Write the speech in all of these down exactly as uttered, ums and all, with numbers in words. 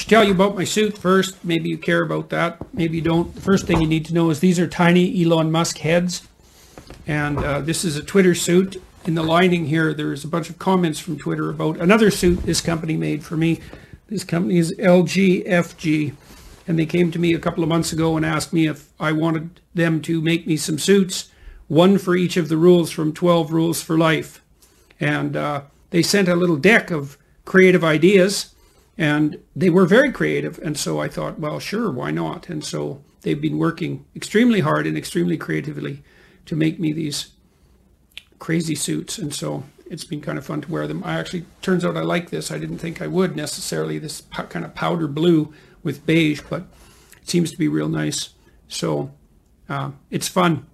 should tell you about my suit first. Maybe you care about that. Maybe you don't. The first thing you need to know is these are tiny Elon Musk heads. And uh, this is a Twitter suit. In the lining here, there's a bunch of comments from Twitter about another suit this company made for me. This company is L G F G. And they came to me a couple of months ago and asked me if I wanted them to make me some suits, one for each of the rules from twelve Rules for Life. And uh, they sent a little deck of creative ideas, and they were very creative. And so I thought, well, sure, why not? And so they've been working extremely hard and extremely creatively to make me these crazy suits. And so it's been kind of fun to wear them. I actually, turns out I like this. I didn't think I would necessarily, this kind of powder blue with beige, but it seems to be real nice. So uh, it's fun.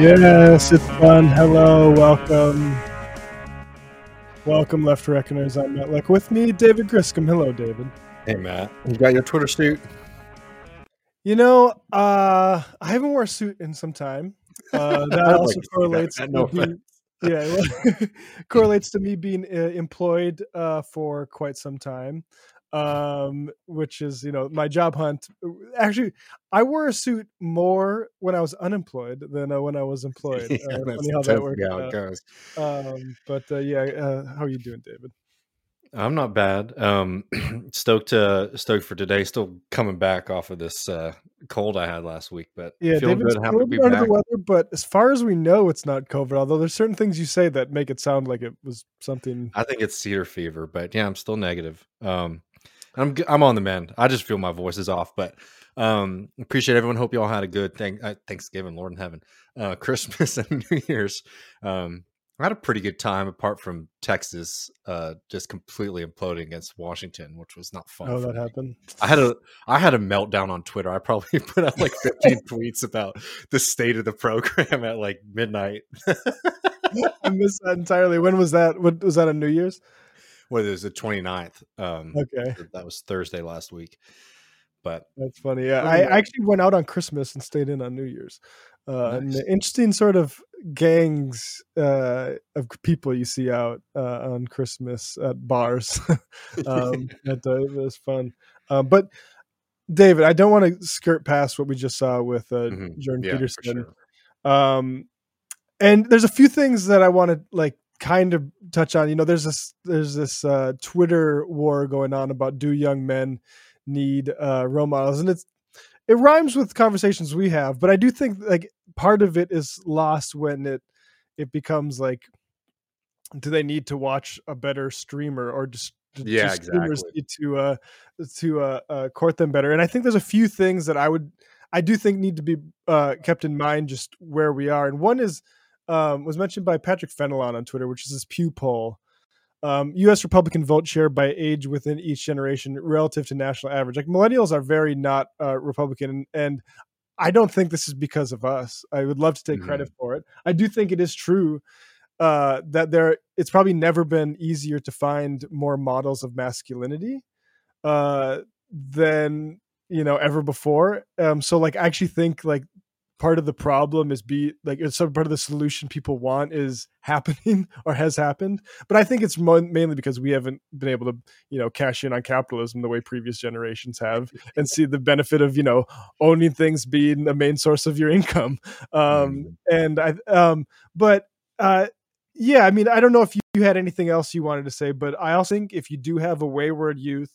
Yes, it's fun. Hello, welcome. Welcome, Left Reckoners. I'm Matt Leck. With me, David Griscom. Hello, David. Hey, Matt. You got your Twitter suit? You know, uh, I haven't worn a suit in some time. Uh, that also like correlates that. No offense. Yeah, well, correlates to me being uh, employed uh, for quite some time, um, which is, you know, my job hunt. Actually, I wore a suit more when I was unemployed than uh, when I was employed. Uh, yeah, that's funny how that worked out. Goes. Um, but uh, yeah, uh, how are you doing, David? I'm not bad. Um, stoked uh, stoked for today. Still coming back off of this uh, cold I had last week, but yeah, feel good. Having to be back. The weather, but as far as we know, it's not COVID. Although there's certain things you say that make it sound like it was something. I think it's cedar fever, but yeah, I'm still negative. Um, I'm I'm on the mend. I just feel my voice is off, but um, appreciate everyone. Hope you all had a good thing. Uh, Thanksgiving, Lord in heaven, uh, Christmas and New Year's. Um, I had a pretty good time, apart from Texas uh, just completely imploding against Washington, which was not fun. Oh, that me. happened. I had a I had a meltdown on Twitter. I probably put out like fifteen tweets about the state of the program at like midnight. I missed that entirely. When was that? What, was that on New Year's? Well, it was the twenty-ninth. Um, okay, that was Thursday last week. But that's funny. Yeah, I, I actually went out on Christmas and stayed in on New Year's. Uh, nice. And interesting sort of gangs uh, of people you see out uh, on Christmas at bars. um, that uh, was fun. Uh, but David, I don't want to skirt past what we just saw with uh, mm-hmm. Jordan yeah, Peterson. Sure. Um, and there's a few things that I want to like kind of touch on. You know, there's this there's this uh, Twitter war going on about do young men need uh, role models, and it's It rhymes with conversations we have, but I do think like part of it is lost when it it becomes like, do they need to watch a better streamer, or just yeah, do streamers exactly. need to uh, to uh, uh, court them better? And I think there's a few things that I would I do think need to be uh, kept in mind just where we are. And one is um, was mentioned by Patrick Fenelon on Twitter, which is this Pew poll. Um, U S Republican vote share by age within each generation relative to national average. Like millennials are very not uh, Republican, and, and I don't think this is because of us. I would love to take mm-hmm. credit for it. I do think it is true uh, that there. It's probably never been easier to find more models of masculinity uh, than you know ever before. Um, so, like, I actually think like part of the problem is be like it's some part of the solution people want is happening or has happened. But I think it's mo- mainly because we haven't been able to, you know, cash in on capitalism the way previous generations have and see the benefit of, you know, owning things being the main source of your income. Um, and I, um, but uh, yeah, I mean, I don't know if you, you had anything else you wanted to say, but I also think if you do have a wayward youth,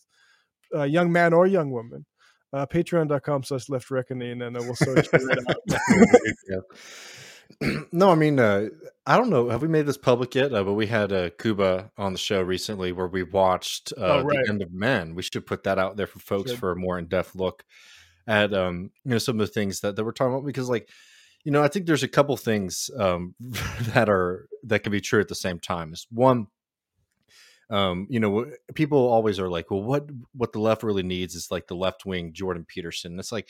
uh, young man or young woman, Uh, patreon.com slash left reckoning and uh, we'll search it out. Yeah. No, I mean, uh, I don't know. Have we made this public yet? Uh, but we had uh, Kuba on the show recently where we watched uh, oh, right. The End of Men. We should put that out there for folks for a more in-depth look at um, you know some of the things that, that we're talking about, because like, you know, I think there's a couple things um, that are that can be true at the same time. Is one, Um, you know, people always are like, well, what, what the left really needs is like the left wing Jordan Peterson. And it's like,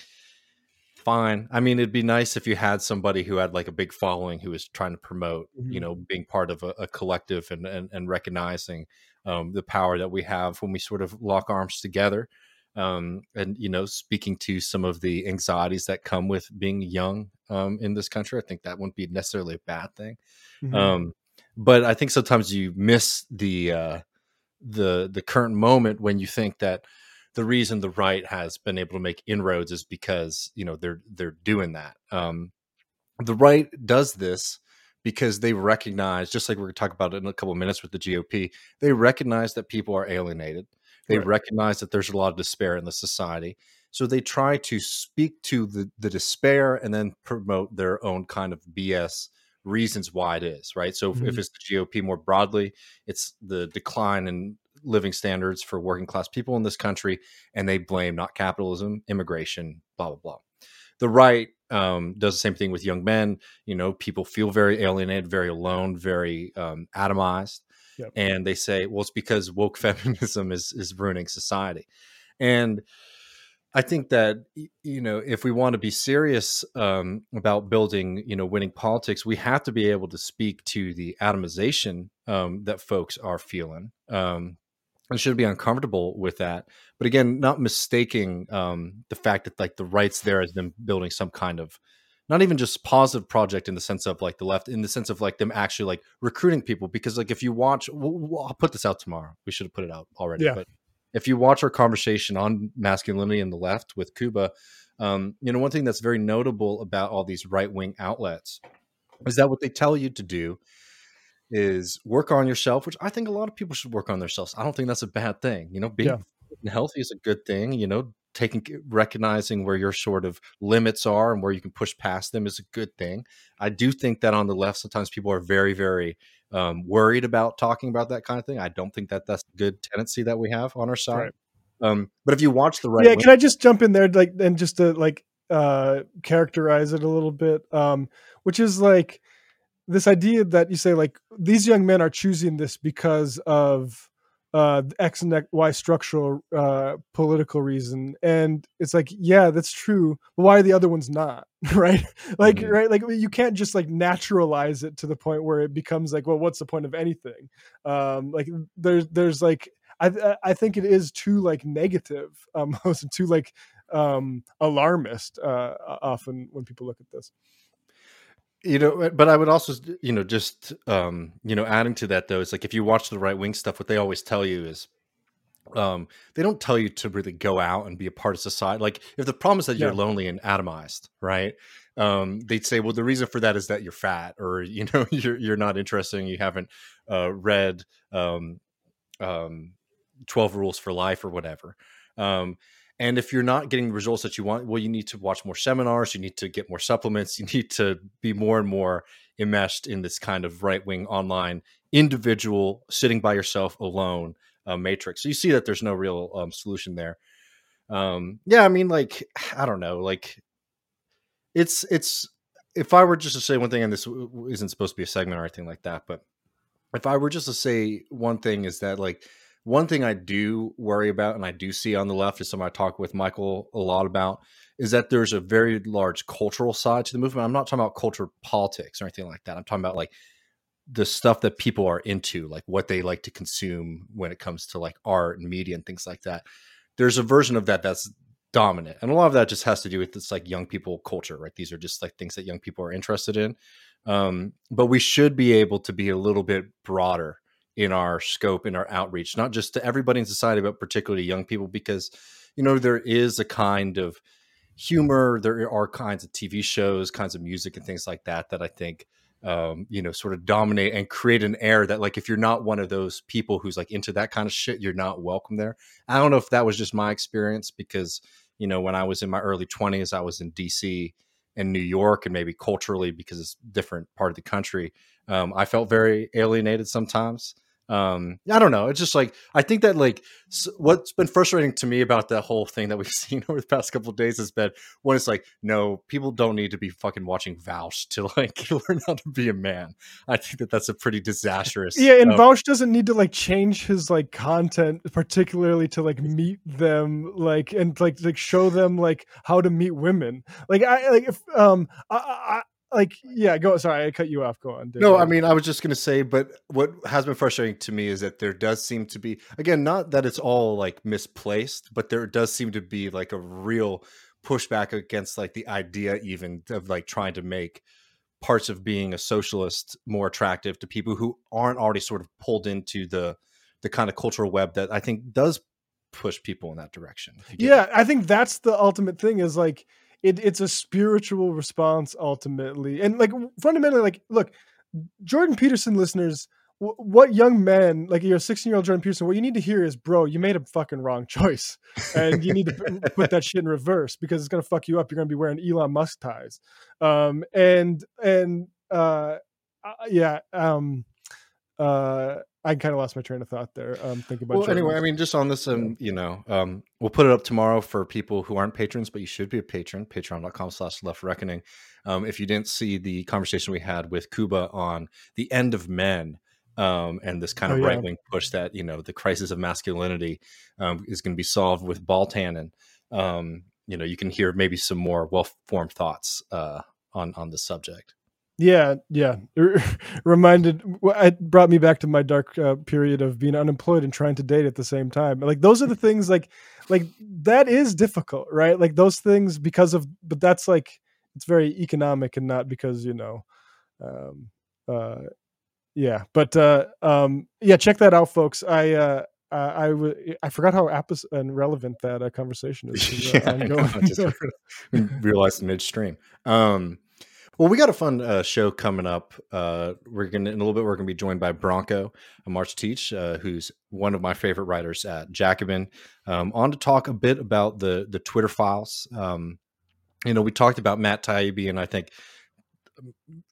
fine. I mean, it'd be nice if you had somebody who had like a big following who was trying to promote, mm-hmm. you know, being part of a, a collective and, and, and recognizing, um, the power that we have when we sort of lock arms together. Um, and, you know, speaking to some of the anxieties that come with being young, um, in this country. I think that wouldn't be necessarily a bad thing. Mm-hmm. Um, but I think sometimes you miss the, uh, the, the current moment when you think that the reason the right has been able to make inroads is because, you know, they're, they're doing that. Um, the right does this because they recognize, just like we're going to talk about it in a couple of minutes with the G O P, they recognize that people are alienated. They right. recognize that there's a lot of despair in the society. So they try to speak to the, the despair and then promote their own kind of B S reasons why it is, right? So mm-hmm. if, if it's the G O P more broadly, it's the decline in living standards for working class people in this country, and they blame not capitalism, immigration, blah, blah, blah. The right um, does the same thing with young men. You know, people feel very alienated, very alone, very um, atomized. Yep. And they say, well, it's because woke feminism is is ruining society. And I think that, you know, if we want to be serious um, about building, you know, winning politics, we have to be able to speak to the atomization um, that folks are feeling. Um, I should be uncomfortable with that. But again, not mistaking um, the fact that like the right's there as them building some kind of not even just positive project in the sense of like the left, in the sense of like them actually like recruiting people. Because like if you watch, we'll, we'll, I'll put this out tomorrow. We should have put it out already. Yeah. But if you watch our conversation on masculinity and the left with Cuba, um, you know, one thing that's very notable about all these right wing outlets is that what they tell you to do is work on yourself, which I think a lot of people should work on themselves. I don't think that's a bad thing. You know, being yeah. healthy is a good thing. You know, taking recognizing where your sort of limits are and where you can push past them is a good thing. I do think that on the left, sometimes people are very, very um, worried about talking about that kind of thing. I don't think that that's a good tendency that we have on our side. Right. Um, but if you watch the right, yeah. Wing- can I just jump in there, like, and just to like uh, characterize it a little bit, um, which is like. This idea that you say like these young men are choosing this because of uh, X and Y structural uh, political reason, and it's like yeah, that's true. But why are the other ones not right? Like mm-hmm. right, like you can't just like naturalize it to the point where it becomes like well, what's the point of anything? Um, like there's there's like I I think it is too like negative, almost um, too like um, alarmist uh, often when people look at this. You know, but I would also, you know, just, um, you know, adding to that, though, it's like if you watch the right wing stuff, what they always tell you is um, they don't tell you to really go out and be a part of society. Like if the problem is that yeah. you're lonely and atomized, right, um, they'd say, well, the reason for that is that you're fat or, you know, you're, you're not interesting. You haven't uh, read um, um, twelve Rules for Life or whatever. Um And if you're not getting the results that you want, well, you need to watch more seminars. You need to get more supplements. You need to be more and more enmeshed in this kind of right-wing online individual sitting by yourself alone uh, matrix. So you see that there's no real um, solution there. Um, yeah, I mean, like, I don't know. Like, it's, it's, if I were just to say one thing, and this isn't supposed to be a segment or anything like that, but if I were just to say one thing is that, like, one thing I do worry about and I do see on the left is something I talk with Michael a lot about is that there's a very large cultural side to the movement. I'm not talking about culture politics or anything like that. I'm talking about like the stuff that people are into, like what they like to consume when it comes to like art and media and things like that. There's a version of that that's dominant. And a lot of that just has to do with this like young people culture, right? These are just like things that young people are interested in. Um, but we should be able to be a little bit broader in our scope, in our outreach, not just to everybody in society, but particularly young people, because, you know, there is a kind of humor. There are kinds of T V shows, kinds of music and things like that, that I think, um, you know, sort of dominate and create an air that like, if you're not one of those people who's like into that kind of shit, you're not welcome there. I don't know if that was just my experience because, you know, when I was in my early twenties, I was in D C and New York and maybe culturally because it's a different part of the country. Um, I felt very alienated sometimes. Um, I don't know. It's just like, I think that like what's been frustrating to me about that whole thing that we've seen over the past couple of days has been when it's like, no, people don't need to be fucking watching Vouch to like learn how to be a man. I think that that's a pretty disastrous. Yeah. And um, Vouch doesn't need to like change his like content, particularly to like meet them, like, and like, like show them like how to meet women. Like I, like, if, um, I, I, Like, yeah, go. Sorry, I cut you off. Go on. Dude. No, I mean, I was just going to say, but what has been frustrating to me is that there does seem to be, again, not that it's all like misplaced, but there does seem to be like a real pushback against like the idea even of like trying to make parts of being a socialist more attractive to people who aren't already sort of pulled into the the kind of cultural web that I think does push people in that direction. Yeah, it. I think that's the ultimate thing is like it, it's a spiritual response ultimately. And like fundamentally, like, look, Jordan Peterson listeners, w- what young men, like your sixteen-year-old Jordan Peterson, what you need to hear is, bro, you made a fucking wrong choice and you need to put that shit in reverse because it's going to fuck you up. You're going to be wearing Elon Musk ties. Um, and, and uh, yeah, um, uh, I kind of lost my train of thought there. Um, thinking about well, Jordan. Anyway, I mean, just on this, um, you know, um, we'll put it up tomorrow for people who aren't patrons, but you should be a patron. Patreon dot com slash left reckoning. Um, if you didn't see the conversation we had with Kuba on the end of men, um, and this kind of oh, yeah. right wing push that you know the crisis of masculinity um, is going to be solved with Baltanen. Um, you know, you can hear maybe some more well formed thoughts uh, on on the subject. Yeah, yeah. Reminded, it brought me back to my dark uh, period of being unemployed and trying to date at the same time. Like those are the things, like, like that is difficult, right? Like those things because of, but that's like it's very economic and not because you know, um, uh, yeah. But uh, um, yeah, check that out, folks. I uh, I I, w- I forgot how ap- and relevant that uh, conversation is. Uh, yeah, I know. I just realized midstream. Um, Well, we got a fun uh, show coming up. Uh, we're going in a little bit. We're going to be joined by Branko Marcetic, uh, who's one of my favorite writers at Jacobin, um, on to talk a bit about the the Twitter files. Um, you know, we talked about Matt Taibbi, and I think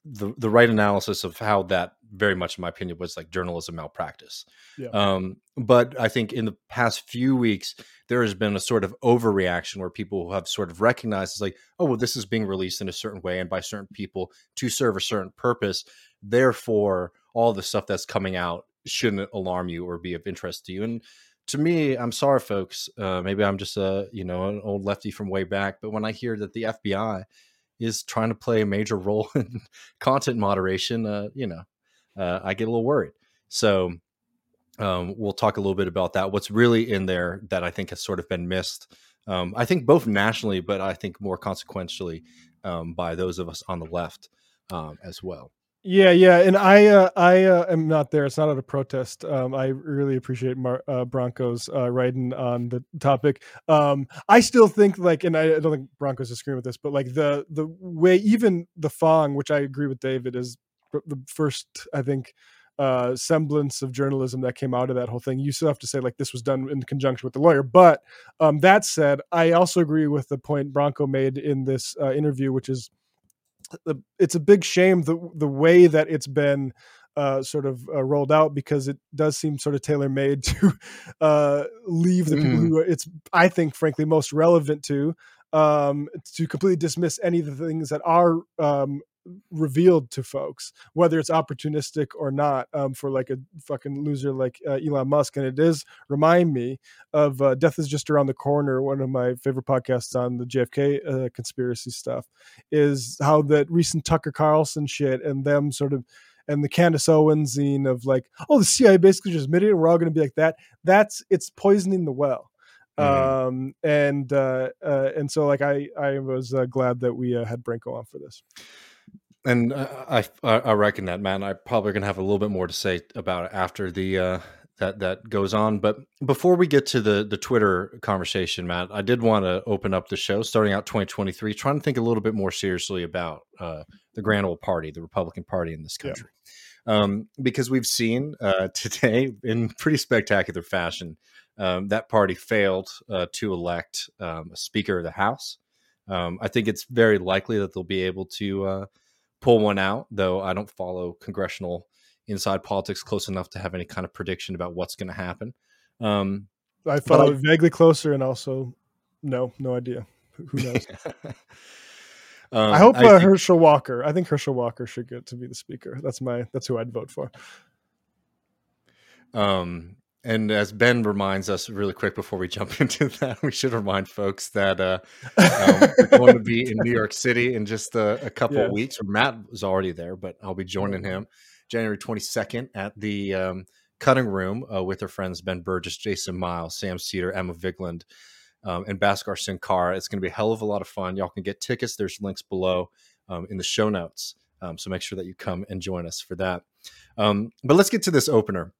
the the right analysis of how that very much, in my opinion, was like journalism malpractice. Yeah. Um, but I think in the past few weeks, there has been a sort of overreaction where people have sort of recognized it's like, oh, well, this is being released in a certain way and by certain people to serve a certain purpose. Therefore, all the stuff that's coming out shouldn't alarm you or be of interest to you. And to me, I'm sorry, folks. Uh, maybe I'm just a, you know, an old lefty from way back. But when I hear that the F B I is trying to play a major role in content moderation, uh, you know, Uh, I get a little worried. So um, we'll talk a little bit about that. What's really in there that I think has sort of been missed, um, I think both nationally, but I think more consequentially um, by those of us on the left um, as well. Yeah, yeah. And I uh, I uh, am not there. It's not out of protest. Um, I really appreciate Mar- uh, Branko's uh, writing on the topic. Um, I still think like, and I don't think Branko's disagreeing with this, but like the, the way even the Fang, which I agree with David, is the first, I think, uh, semblance of journalism that came out of that whole thing. You still have to say like this was done in conjunction with the lawyer. But um, that said, I also agree with the point Branko made in this uh, interview, which is the, it's a big shame the the way that it's been uh, sort of uh, rolled out, because it does seem sort of tailor made to uh, leave the mm. people who it's, I think, frankly, most relevant to um, to completely dismiss any of the things that are um, revealed to folks, whether it's opportunistic or not, um, for like a fucking loser like uh, Elon Musk. And it is remind me of uh, Death is Just Around the Corner, one of my favorite podcasts on the J F K uh, conspiracy stuff, is how that recent Tucker Carlson shit and them sort of, and the Candace Owens zine of like, oh, the C I A basically just admitted it, we're all going to be like that. That's, it's poisoning the well. Mm-hmm. Um, and uh, uh, and so like I, I was uh, glad that we uh, had Branko on for this. And I, I I reckon that, man, I'm probably going to have a little bit more to say about it after the uh, that that goes on. But before we get to the the Twitter conversation, Matt, I did want to open up the show, starting out twenty twenty-three, trying to think a little bit more seriously about uh, the grand old party, the Republican Party in this country. Yeah. Um, because we've seen uh, today, in pretty spectacular fashion, um, that party failed uh, to elect um, a Speaker of the House. Um, I think it's very likely that they'll be able to uh, pull one out, though I don't follow congressional inside politics close enough to have any kind of prediction about what's going to happen. Um, I follow I, vaguely closer, and also no, no idea. Who knows? um, I hope I uh, think, Herschel Walker. I think Herschel Walker should get to be the speaker. That's my. That's who I'd vote for. Um, and as Ben reminds us really quick before we jump into that, we should remind folks that uh, um, we're going to be in New York City in just a, a couple yeah. of weeks. Matt is already there, but I'll be joining him January twenty-second at the um, Cutting Room uh, with our friends Ben Burgis, Jason Miles, Sam Seder, Emma Vigeland, um, and Bhaskar Sunkara. It's going to be a hell of a lot of fun. Y'all can get tickets. There's links below um, in the show notes. Um, so make sure that you come and join us for that. Um, but let's get to this opener,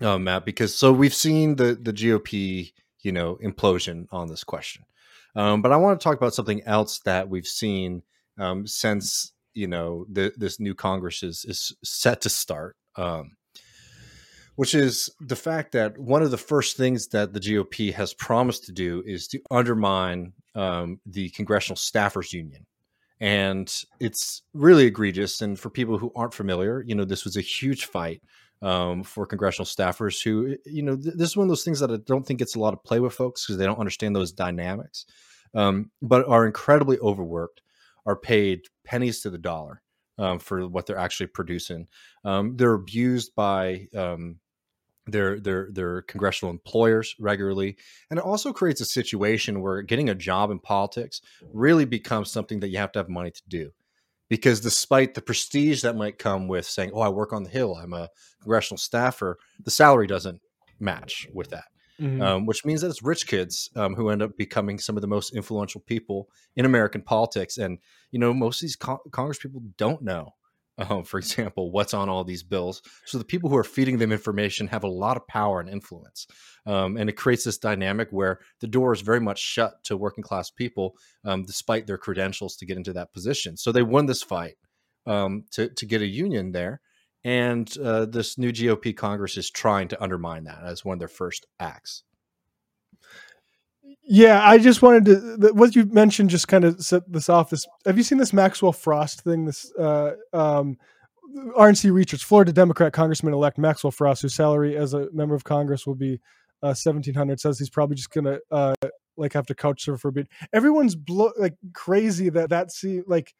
uh, Matt, because so we've seen the the G O P, you know, implosion on this question. Um, but I want to talk about something else that we've seen um, since, you know, the, this new Congress is, is set to start, um, which is the fact that one of the first things that the G O P has promised to do is to undermine um, the Congressional Staffers Union. And it's really egregious. And for people who aren't familiar, you know, this was a huge fight um, for congressional staffers who, you know, th- this is one of those things that I don't think gets a lot of play with folks because they don't understand those dynamics, um, but are incredibly overworked, are paid pennies to the dollar um, for what they're actually producing. Um, they're abused by um, their, their, their congressional employers regularly. And it also creates a situation where getting a job in politics really becomes something that you have to have money to do. Because despite the prestige that might come with saying, oh, I work on the Hill, I'm a congressional staffer, the salary doesn't match with that, mm-hmm. um, which means that it's rich kids um, who end up becoming some of the most influential people in American politics. And, you know, most of these con- Congress people don't know, um, for example, what's on all these bills. So the people who are feeding them information have a lot of power and influence. Um, and it creates this dynamic where the door is very much shut to working class people, um, despite their credentials to get into that position. So they won this fight um, to, to get a union there. And uh, this new G O P Congress is trying to undermine that as one of their first acts. Yeah, I just wanted to, what you mentioned just kind of set this off. This, have you seen this Maxwell Frost thing? This uh, um, R N C Research, Florida Democrat Congressman-elect Maxwell Frost, whose salary as a member of Congress will be uh, seventeen hundred dollars, says he's probably just going to uh, like have to couch surf for a bit. Everyone's blo- like crazy that that see like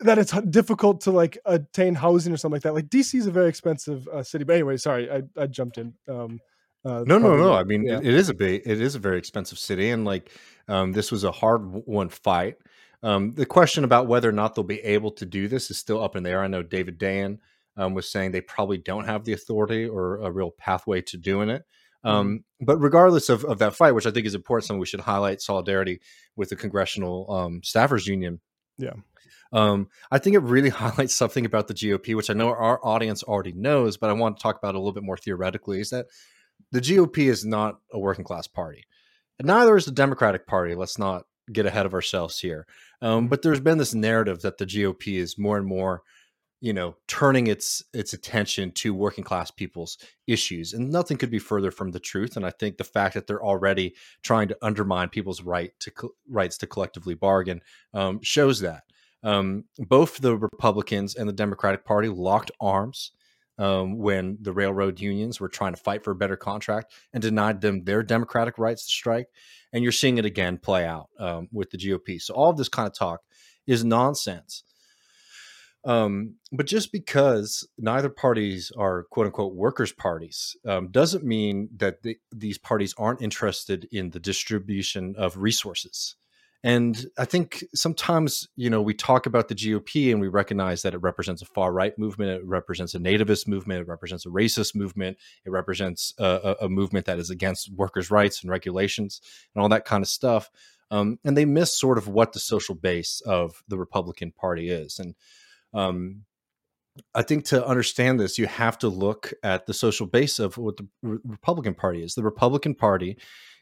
that it's difficult to like attain housing or something like that. Like D C is a very expensive uh, city. But anyway, sorry, I, I jumped in. Um, Uh, no, no, no. I mean, yeah. it, it is a big, it is a very expensive city. And like, um, this was a hard won fight. Um, the question about whether or not they'll be able to do this is still up in the air. I know David Dan um, was saying they probably don't have the authority or a real pathway to doing it. Um, but regardless of, of that fight, which I think is important, something we should highlight solidarity with the Congressional um, Staffers Union. Yeah. Um, I think it really highlights something about the G O P, which I know our audience already knows, but I want to talk about it a little bit more theoretically, is that the G O P is not a working class party, and neither is the Democratic Party. Let's not get ahead of ourselves here. Um, but there's been this narrative that the G O P is more and more, you know, turning its its attention to working class people's issues, and nothing could be further from the truth. And I think the fact that they're already trying to undermine people's right to co- rights to collectively bargain um, shows that um, both the Republicans and the Democratic Party locked arms Um, when the railroad unions were trying to fight for a better contract and denied them their democratic rights to strike. And you're seeing it again play out um, with the G O P. So all of this kind of talk is nonsense. Um, but just because neither parties are quote unquote workers' parties um, doesn't mean that the, these parties aren't interested in the distribution of resources. And I think sometimes, you know, we talk about the G O P and we recognize that it represents a far right movement. It represents a nativist movement. It represents a racist movement. It represents a, a movement that is against workers' rights and regulations and all that kind of stuff. Um, and they miss sort of what the social base of the Republican Party is. And um, I think to understand this, you have to look at the social base of what the Re- Republican Party is. The Republican Party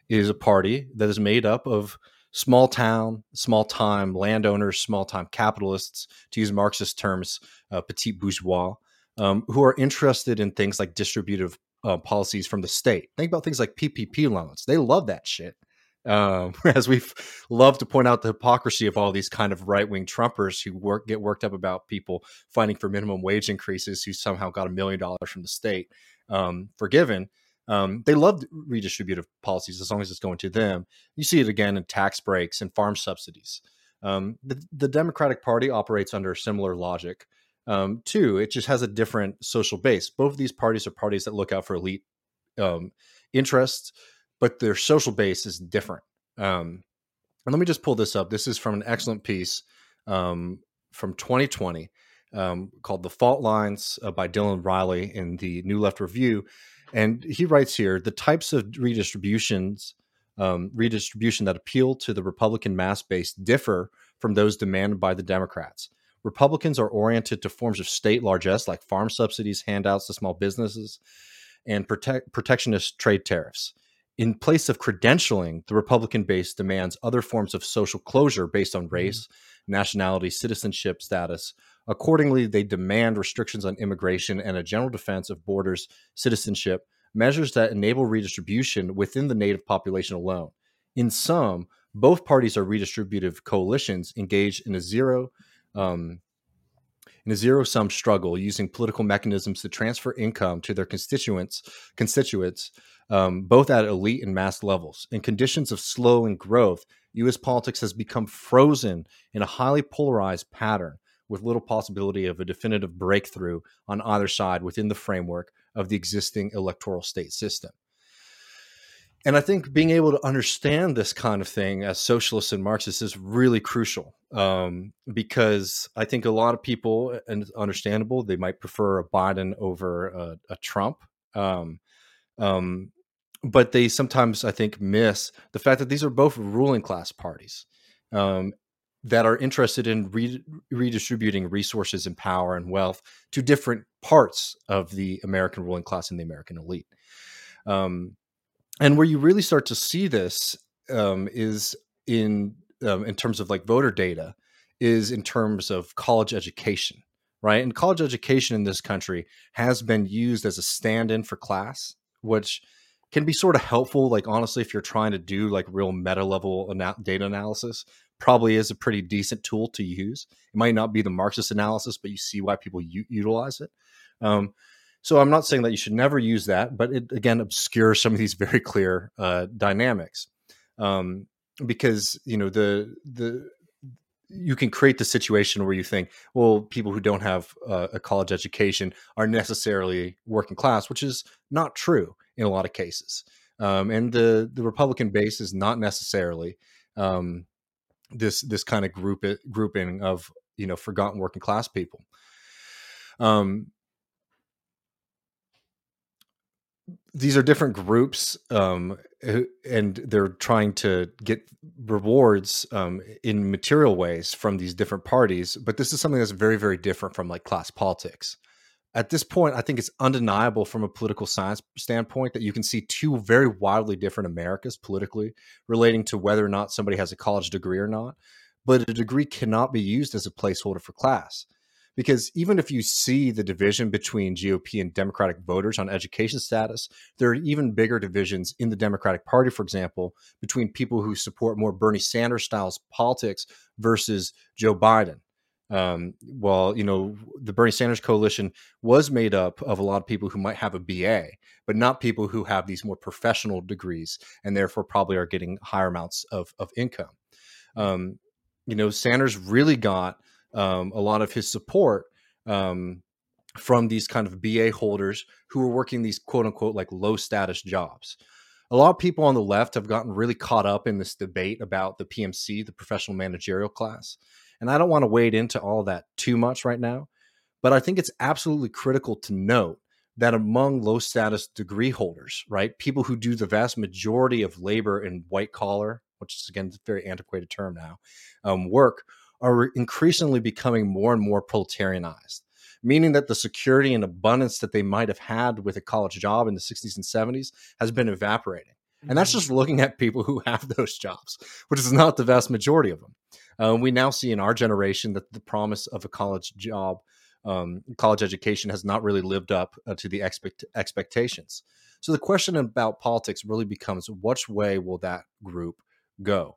is a party that is made up of small town, small time landowners, small time capitalists, to use Marxist terms, uh, petite bourgeois, um, who are interested in things like distributive uh, policies from the state. Think about things like P P P loans. They love that shit. Um, as we've loved to point out the hypocrisy of all these kind of right wing Trumpers who work, get worked up about people fighting for minimum wage increases who somehow got a million dollars from the state um, forgiven. Um, they love redistributive policies as long as it's going to them. You see it again in tax breaks and farm subsidies. Um, the, the Democratic Party operates under a similar logic, um, too. It just has a different social base. Both of these parties are parties that look out for elite um, interests, but their social base is different. Um, and let me just pull this up. This is from an excellent piece um, from twenty twenty um, called The Fault Lines uh, by Dylan Riley in the New Left Review. And he writes here, the types of redistributions um, redistribution that appeal to the Republican mass base differ from those demanded by the Democrats. Republicans are oriented to forms of state largesse like farm subsidies, handouts to small businesses, and protect, protectionist trade tariffs. In place of credentialing, the Republican base demands other forms of social closure based on race, nationality, citizenship, status. Accordingly, they demand restrictions on immigration and a general defense of borders, citizenship, measures that enable redistribution within the native population alone. In sum, both parties are redistributive coalitions engaged in a zero um, in a zero-sum struggle, using political mechanisms to transfer income to their constituents, constituents um, both at elite and mass levels. In conditions of slowing growth, U S politics has become frozen in a highly polarized pattern, with little possibility of a definitive breakthrough on either side within the framework of the existing electoral state system. And I think being able to understand this kind of thing as socialists and Marxists is really crucial, um, because I think a lot of people, and it's understandable, they might prefer a Biden over a, a Trump. Um, um, but they sometimes, I think, miss the fact that these are both ruling class parties, um, that are interested in re- redistributing resources and power and wealth to different parts of the American ruling class and the American elite. Um, and where you really start to see this um, is in um, in terms of like voter data, is in terms of college education, right? And college education in this country has been used as a stand-in for class, which can be sort of helpful. Like, honestly, if you're trying to do like real meta level ana- data analysis, probably is a pretty decent tool to use. It might not be the Marxist analysis, but you see why people u- utilize it. Um, so I'm not saying that you should never use that, but it, again, obscures some of these very clear uh, dynamics, um, because, you know, the the you can create the situation where you think, well, people who don't have uh, a college education are necessarily working class, which is not true in a lot of cases. Um, and the, the Republican base is not necessarily... Um, this this kind of group grouping of, you know, forgotten working class people. Um, these are different groups, um, and they're trying to get rewards um, in material ways from these different parties. But this is something that's very, very different from like class politics. At this point, I think it's undeniable from a political science standpoint that you can see two very wildly different Americas politically relating to whether or not somebody has a college degree or not. But a degree cannot be used as a placeholder for class, because even if you see the division between G O P and Democratic voters on education status, there are even bigger divisions in the Democratic Party, for example, between people who support more Bernie Sanders styles politics versus Joe Biden. Um, well, you know, the Bernie Sanders coalition was made up of a lot of people who might have a B A, but not people who have these more professional degrees and therefore probably are getting higher amounts of, of income. Um, you know, Sanders really got um, a lot of his support um, from these kind of B A holders who were working these quote unquote like low status jobs. A lot of people on the left have gotten really caught up in this debate about the P M C, the professional managerial class. And I don't want to wade into all that too much right now, but I think it's absolutely critical to note that among low status degree holders, right, people who do the vast majority of labor in white collar, which is, again, a very antiquated term now, um, work, are increasingly becoming more and more proletarianized, meaning that the security and abundance that they might have had with a college job in the sixties and seventies has been evaporating. And that's just looking at people who have those jobs, which is not the vast majority of them. Um, we now see in our generation that the promise of a college job, um, college education has not really lived up uh, to the expect- expectations. So the question about politics really becomes, which way will that group go?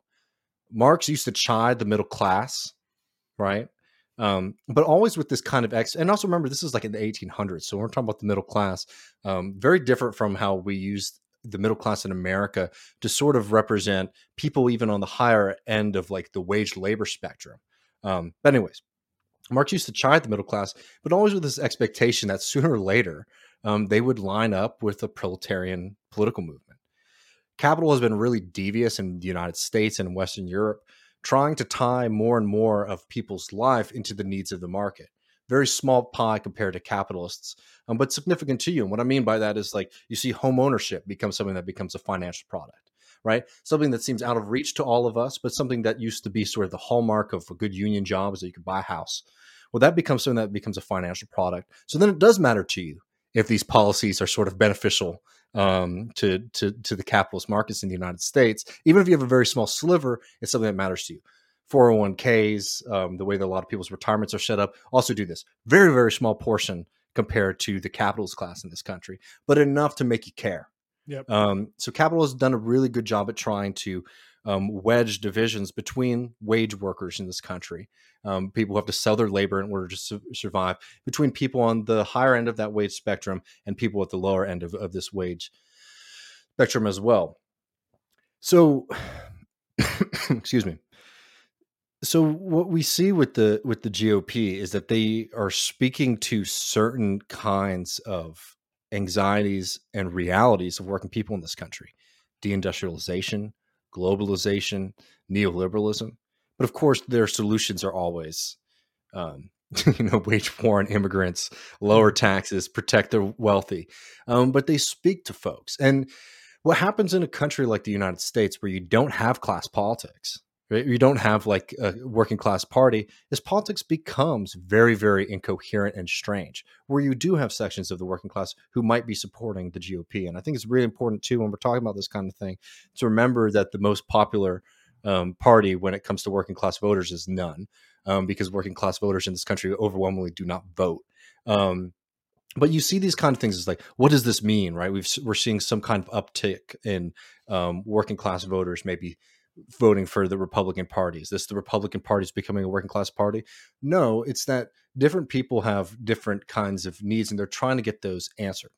Marx used to chide the middle class, right? Um, but always with this kind of ex, and also remember, this is like in the eighteen hundreds. So we're talking about the middle class, um, very different from how we used the middle class in America to sort of represent people even on the higher end of like the wage labor spectrum. Um, but anyways, Marx used to chide the middle class, but always with this expectation that sooner or later um, they would line up with a proletarian political movement. Capital has been really devious in the United States and Western Europe, trying to tie more and more of people's life into the needs of the market. Very small pie compared to capitalists, um, but significant to you. And what I mean by that is, like, you see home ownership become something that becomes a financial product. right? Something that seems out of reach to all of us, but something that used to be sort of the hallmark of a good union job is that you could buy a house. Well, that becomes something that becomes a financial product. So then it does matter to you if these policies are sort of beneficial um, to, to, to the capitalist markets in the United States. Even if you have a very small sliver, it's something that matters to you. four oh one Ks, um, the way that a lot of people's retirements are set up, also do this. Very, very small portion compared to the capitalist class in this country, but enough to make you care. Yep. Um, so capital has done a really good job at trying to um, wedge divisions between wage workers in this country, um, people who have to sell their labor in order to su- survive, between people on the higher end of that wage spectrum and people at the lower end of, of this wage spectrum as well. So, excuse me. So what we see with the with the G O P is that they are speaking to certain kinds of anxieties and realities of working people in this country: deindustrialization, globalization, neoliberalism. But of course, their solutions are always, um, you know, wage war on immigrants, lower taxes, protect the wealthy. Um, but they speak to folks, and what happens in a country like the United States, where you don't have class politics, right? You don't have like a working class party, is politics becomes very, very incoherent and strange, where you do have sections of the working class who might be supporting the G O P. And I think it's really important too, when we're talking about this kind of thing, to remember that the most popular um, party when it comes to working class voters is none, um, because working class voters in this country overwhelmingly do not vote. Um, But you see these kind of things. It's like, what does this mean, right? We've, we're seeing some kind of uptick in um, working class voters maybe voting for the Republican Party. Is this the Republican Party is becoming a working class party? No, it's that different people have different kinds of needs, and they're trying to get those answered,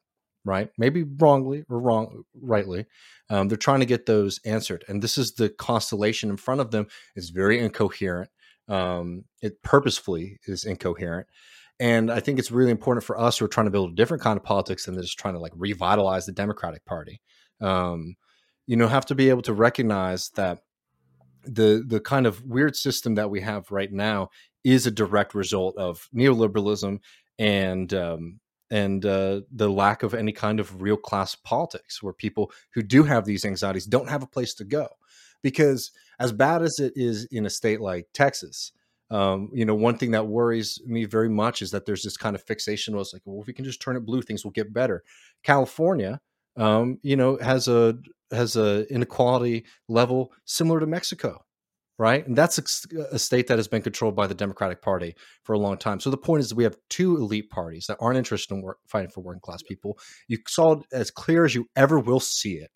right? Maybe wrongly or wrong, rightly. Um, they're trying to get those answered. And this is the constellation in front of them. It's very incoherent. Um, it purposefully is incoherent. And I think it's really important for us who are trying to build a different kind of politics than just trying to like revitalize the Democratic Party. Um, you know, have to be able to recognize that the the kind of weird system that we have right now is a direct result of neoliberalism and um, and uh, the lack of any kind of real class politics, where people who do have these anxieties don't have a place to go. Because as bad as it is in a state like Texas, Um, you know, one thing that worries me very much is that there's this kind of fixation where it's like, well, if we can just turn it blue, things will get better. California, um, you know, has a has a inequality level similar to Mexico, right? And that's a, a state that has been controlled by the Democratic Party for a long time. So the point is that we have two elite parties that aren't interested in work, fighting for working class people. You saw it as clear as you ever will see it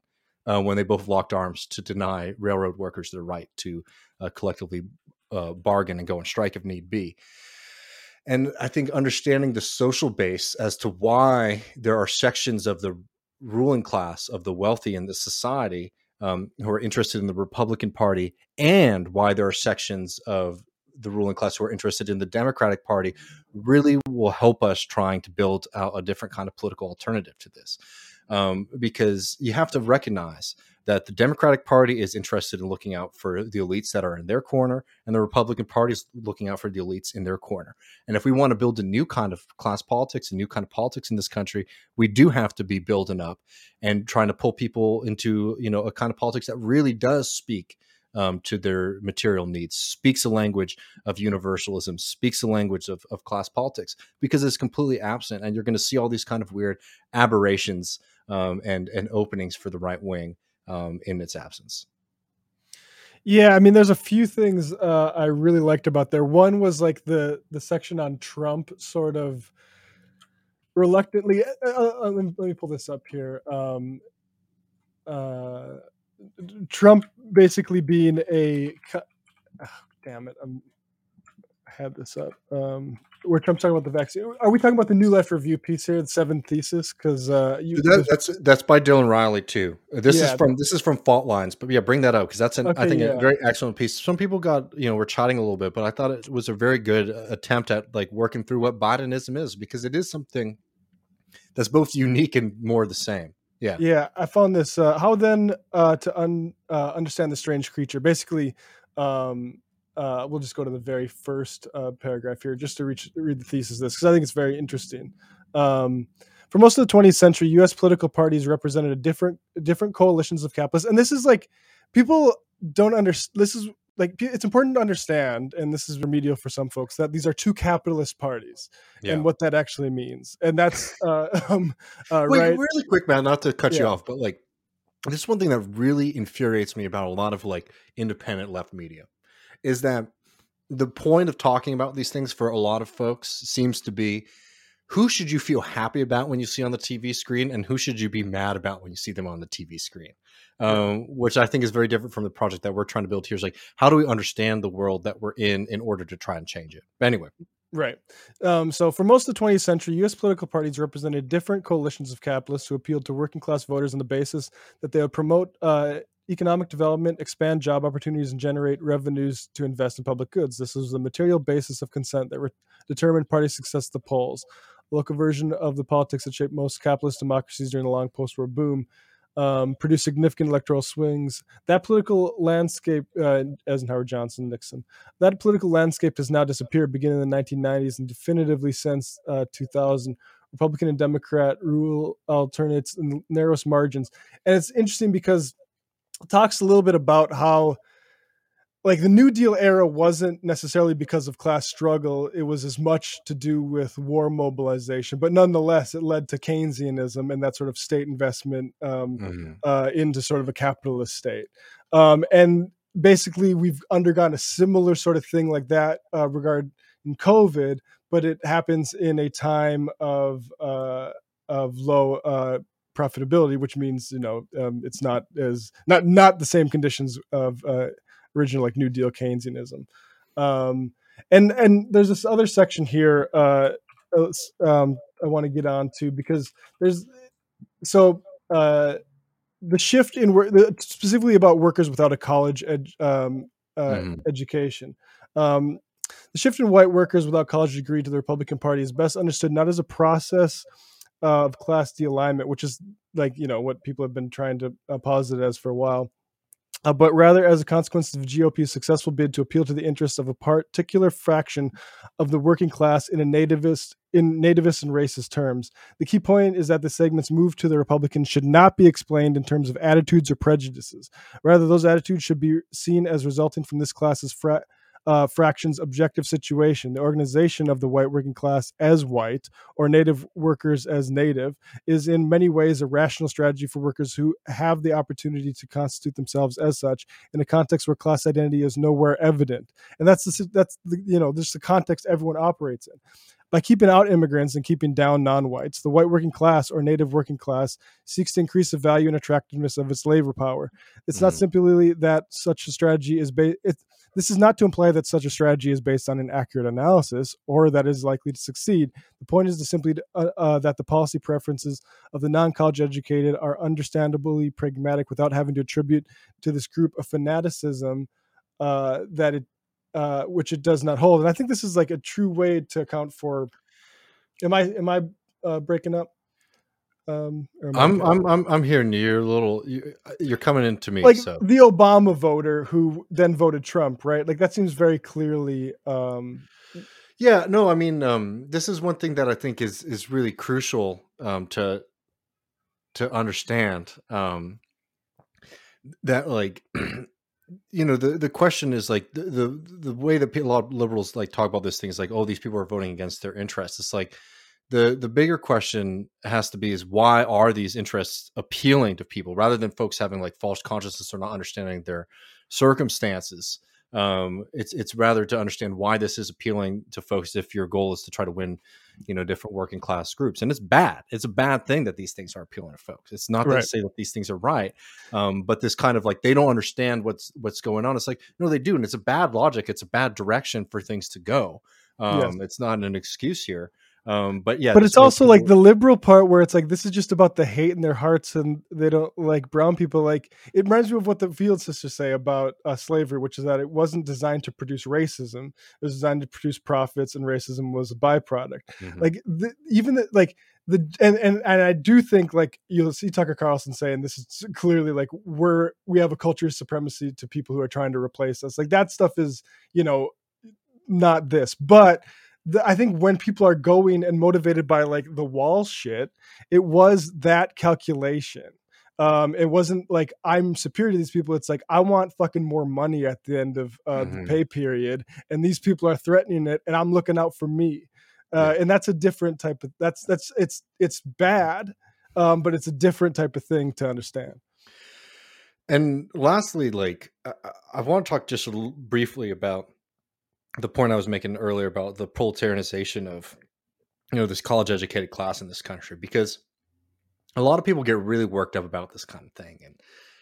uh, when they both locked arms to deny railroad workers their right to uh, collectively Uh, bargain and go on strike if need be. And I think understanding the social base as to why there are sections of the ruling class, of the wealthy in this society, um, who are interested in the Republican Party, and why there are sections of the ruling class who are interested in the Democratic Party, really will help us trying to build out a different kind of political alternative to this. Um, because you have to recognize that the Democratic Party is interested in looking out for the elites that are in their corner, and the Republican Party is looking out for the elites in their corner. And if we want to build a new kind of class politics, a new kind of politics in this country, we do have to be building up and trying to pull people into, you know, a kind of politics that really does speak um, to their material needs, speaks a language of universalism, speaks a language of, of class politics, because it's completely absent. And you're going to see all these kind of weird aberrations um, and, and openings for the right wing um, in its absence. Yeah. I mean, there's a few things uh, I really liked about there. One was like the, the section on Trump sort of reluctantly, uh, uh, let me pull this up here. Um, uh, Trump basically being a, oh, damn it. I'm, I had this up. Um, where Trump's talking about the vaccine. Are we talking about the New Left Review piece here, the seventh thesis? Because uh, that, that's that's by Dylan Riley too. This yeah, is from this is from Fault Lines, but yeah, bring that up because that's an, okay, I think yeah. a very excellent piece. Some people got you know we're chatting a little bit, but I thought it was a very good attempt at like working through what Bidenism is, because it is something that's both unique and more the same. Yeah, yeah. I found this. Uh, how then uh, to un, uh, understand the strange creature? Basically. Um, Uh, we'll just go to the very first uh, paragraph here just to reach, read the thesis of this, because I think it's very interesting. Um, For most of the twentieth century, U S political parties represented a different different coalitions of capitalists. And this is like, people don't understand. This is like, it's important to understand, and this is remedial for some folks, that these are two capitalist parties, yeah. and what that actually means. And that's uh, um, uh, Wait, right. Really quick, Matt, not to cut yeah. you off, but like, this is one thing that really infuriates me about a lot of like independent left media, is that the point of talking about these things for a lot of folks seems to be, who should you feel happy about when you see on the T V screen, and who should you be mad about when you see them on the T V screen? Um, which I think is very different from the project that we're trying to build here. Is like, how do we understand the world that we're in in order to try and change it? But anyway. Right. Um, so for most of the twentieth century, U S political parties represented different coalitions of capitalists who appealed to working class voters on the basis that they would promote uh, economic development, expand job opportunities, and generate revenues to invest in public goods. This was the material basis of consent that re- determined party success at the polls. A local version of the politics that shaped most capitalist democracies during the long post-war boom. Um, produced significant electoral swings. That political landscape, uh, as in Howard Johnson, Nixon, that political landscape has now disappeared beginning in the nineteen nineties and definitively since uh, two thousand. Republican and Democrat rule alternates in the narrowest margins. And it's interesting because it talks a little bit about how, like, the New Deal era wasn't necessarily because of class struggle. It was as much to do with war mobilization, but nonetheless, it led to Keynesianism and that sort of state investment um, mm-hmm. uh, into sort of a capitalist state. Um, and basically, we've undergone a similar sort of thing like that uh, regarding COVID, but it happens in a time of uh, of low uh profitability, which means, you know, um, it's not as not not the same conditions of uh, original like New Deal Keynesianism. Um, and and there's this other section here uh, um, I want to get on to, because there's so uh, the shift in work, specifically about workers without a college ed, um, uh, mm-hmm. education. Um, the shift in white workers without college degree to the Republican Party is best understood not as a process uh, of class dealignment, which is like, you know, what people have been trying to uh, posit as for a while, Uh, but rather as a consequence of G O P's successful bid to appeal to the interests of a particular fraction of the working class in a nativist in nativist and racist terms. The key point is that the segment's move to the Republicans should not be explained in terms of attitudes or prejudices. Rather, those attitudes should be seen as resulting from this class's fra- uh, fraction's objective situation. The organization of the white working class as white, or native workers as native, is in many ways a rational strategy for workers who have the opportunity to constitute themselves as such in a context where class identity is nowhere evident. And that's the, that's the, you know, this is the context everyone operates in. By keeping out immigrants and keeping down non-whites, the white working class or native working class seeks to increase the value and attractiveness of its labor power. It's not simply that such a strategy is based. This is not to imply that such a strategy is based on an accurate analysis or that is likely to succeed. The point is to simply uh, uh, that the policy preferences of the non-college educated are understandably pragmatic without having to attribute to this group a fanaticism uh, that it Uh, which it does not hold. And I think this is like a true way to account for. Am I am I uh, breaking up? Um, or am I'm I I'm I'm I'm hearing your little. You're coming into me like so. The Obama voter who then voted Trump, right? Like that seems very clearly. Um, yeah, no, I mean, um, this is one thing that I think is is really crucial um, to to understand um, that like. You know, the, the question is like the, the, the way that a lot of liberals like talk about this thing is like, oh, these people are voting against their interests. It's like the, the bigger question has to be is why are these interests appealing to people rather than folks having like false consciousness or not understanding their circumstances. Um, it's, it's rather to understand why this is appealing to folks if your goal is to try to win, you know, different working class groups. And it's bad. It's a bad thing that these things are appealing to folks. It's not right. to say that these things are right. Um, but this kind of like, they don't understand what's, what's going on. It's like, no, they do. And it's a bad logic. It's a bad direction for things to go. Um, yes. It's not an excuse here. Um, but yeah, but it's also like the liberal part where it's like, this is just about the hate in their hearts and they don't like brown people. Like it reminds me of what the Field Sisters say about uh, slavery, which is that it wasn't designed to produce racism. It was designed to produce profits and racism was a byproduct. Mm-hmm. Like the, even the, like the, and, and, and I do think like you'll see Tucker Carlson saying this is clearly like we're, we have a culture of supremacy to people who are trying to replace us. Like that stuff is, you know, not this, but the, I think when people are going and motivated by like the wall shit, it was that calculation. Um, it wasn't like I'm superior to these people. It's like I want fucking more money at the end of uh, mm-hmm. the pay period, and these people are threatening it, and I'm looking out for me. Uh, yeah. And that's a different type of that's that's it's it's bad, um, but it's a different type of thing to understand. And lastly, like I, I want to talk just l- briefly about the point I was making earlier about the proletarianization of, you know, this college-educated class in this country, because a lot of people get really worked up about this kind of thing. And,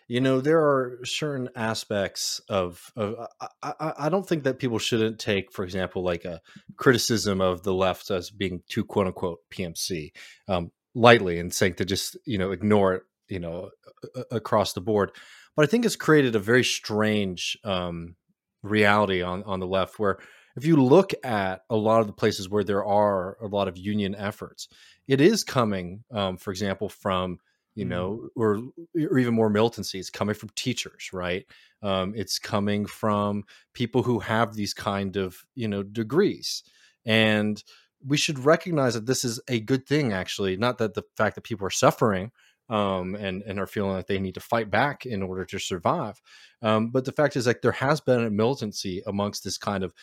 you know, there are certain aspects of, of I, I, I don't think that people shouldn't take, for example, like a criticism of the left as being too quote unquote P M C um, lightly and saying to just, you know, ignore it, you know, a- across the board. But I think it's created a very strange um, reality on, on the left, where if you look at a lot of the places where there are a lot of union efforts, it is coming, um, for example, from, you know, or, or even more militancy, it's coming from teachers, right? Um, it's coming from people who have these kind of, you know, degrees. And we should recognize that this is a good thing, actually, not that the fact that people are suffering um, and, and are feeling like they need to fight back in order to survive. Um, but the fact is, like, there has been a militancy amongst this kind of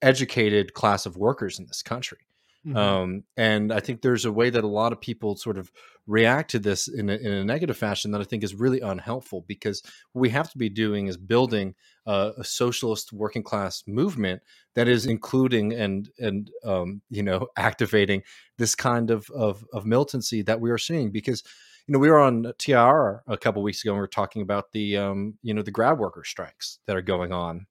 educated class of workers in this country. Mm-hmm. Um, and I think there's a way that a lot of people sort of react to this in a, in a negative fashion that I think is really unhelpful, because what we have to be doing is building uh, a socialist working class movement that is including and, and, um, you know, activating this kind of, of, of militancy that we are seeing. Because, you know, we were on T R a couple of weeks ago and we were talking about the, um, you know, the grab worker strikes that are going on.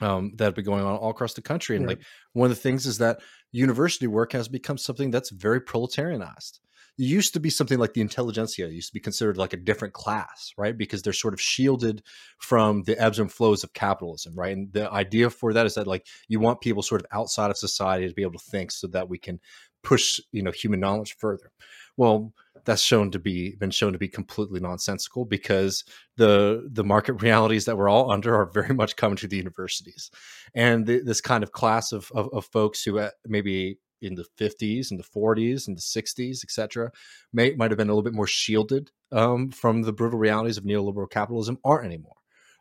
Um, that have been going on all across the country. And yeah. like one of the things is that university work has become something that's very proletarianized. It used to be something like the intelligentsia used to be considered like a different class, right? Because they're sort of shielded from the ebbs and flows of capitalism, right? And the idea for that is that like you want people sort of outside of society to be able to think so that we can push, you know, human knowledge further. Well, that's shown to be been shown to be completely nonsensical, because the the market realities that we're all under are very much coming to the universities, and the, this kind of class of, of of folks who maybe in the fifties and the forties and the sixties, et cetera, may might have been a little bit more shielded um, from the brutal realities of neoliberal capitalism aren't anymore.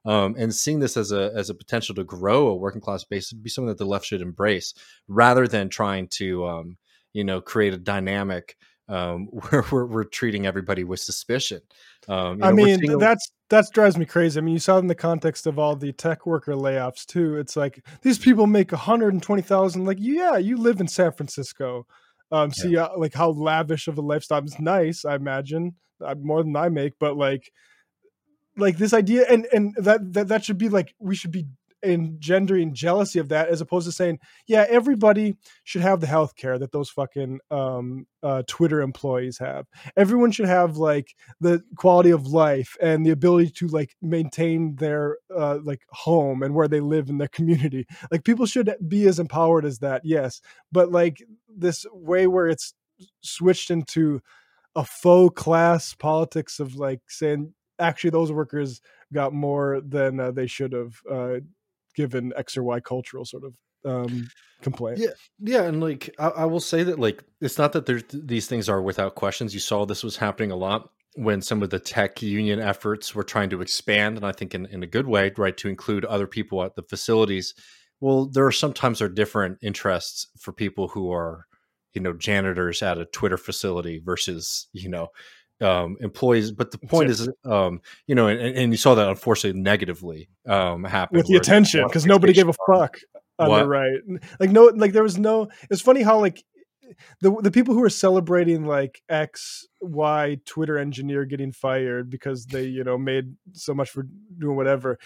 Um, and seeing this as a as a potential to grow a working class base would be something that the left should embrace, rather than trying to um, you know create a dynamic. Um, where we're, we're treating everybody with suspicion. Um, you know, I mean, seeing- that's that drives me crazy. I mean, you saw it in the context of all the tech worker layoffs too. It's like these people make one hundred and twenty thousand. Like, yeah, you live in San Francisco. Um, yeah. See, uh, like how lavish of a lifestyle is nice. I imagine uh, more than I make, but like, like this idea, and and that that that should be like we should be engendering jealousy of that, as opposed to saying, yeah, everybody should have the healthcare that those fucking um, uh, Twitter employees have. Everyone should have like the quality of life and the ability to like maintain their uh, like home and where they live in their community. Like people should be as empowered as that. Yes. But like this way where it's switched into a faux class politics of like saying, actually those workers got more than uh, they should have, uh, given X or Y cultural sort of um, complaint. Yeah. Yeah. And like, I, I will say that like, it's not that there's, these things are without questions. You saw this was happening a lot when some of the tech union efforts were trying to expand. And I think in, in a good way, right, to include other people at the facilities. Well, there are sometimes there are different interests for people who are, you know, janitors at a Twitter facility versus, you know, um, employees. But the point is, um, you know, and, and you saw that unfortunately negatively, um, happen with the attention, because nobody gave a fuck on the right. Like, no, like there was no, it's funny how like the, the people who are celebrating like X, Y Twitter engineer getting fired because they, you know, made so much for doing whatever.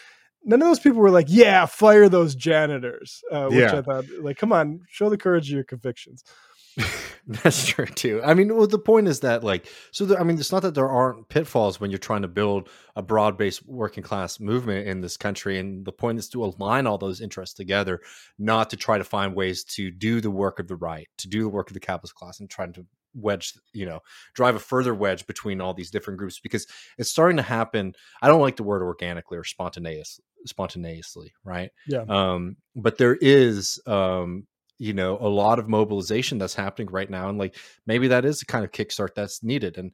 None of those people were like, yeah, fire those janitors. Uh, which yeah. I thought like, come on, show the courage of your convictions. That's true too. I mean, well, the point is that like, so the, I mean, it's not that there aren't pitfalls when you're trying to build a broad-based working class movement in this country. And the point is to align all those interests together, not to try to find ways to do the work of the right, to do the work of the capitalist class, and trying to wedge, you know, drive a further wedge between all these different groups, because it's starting to happen. I don't like the word organically or spontaneous, spontaneously. Right. Yeah. Um, but there is, um, you know, a lot of mobilization that's happening right now. And like, maybe that is the kind of kickstart that's needed. And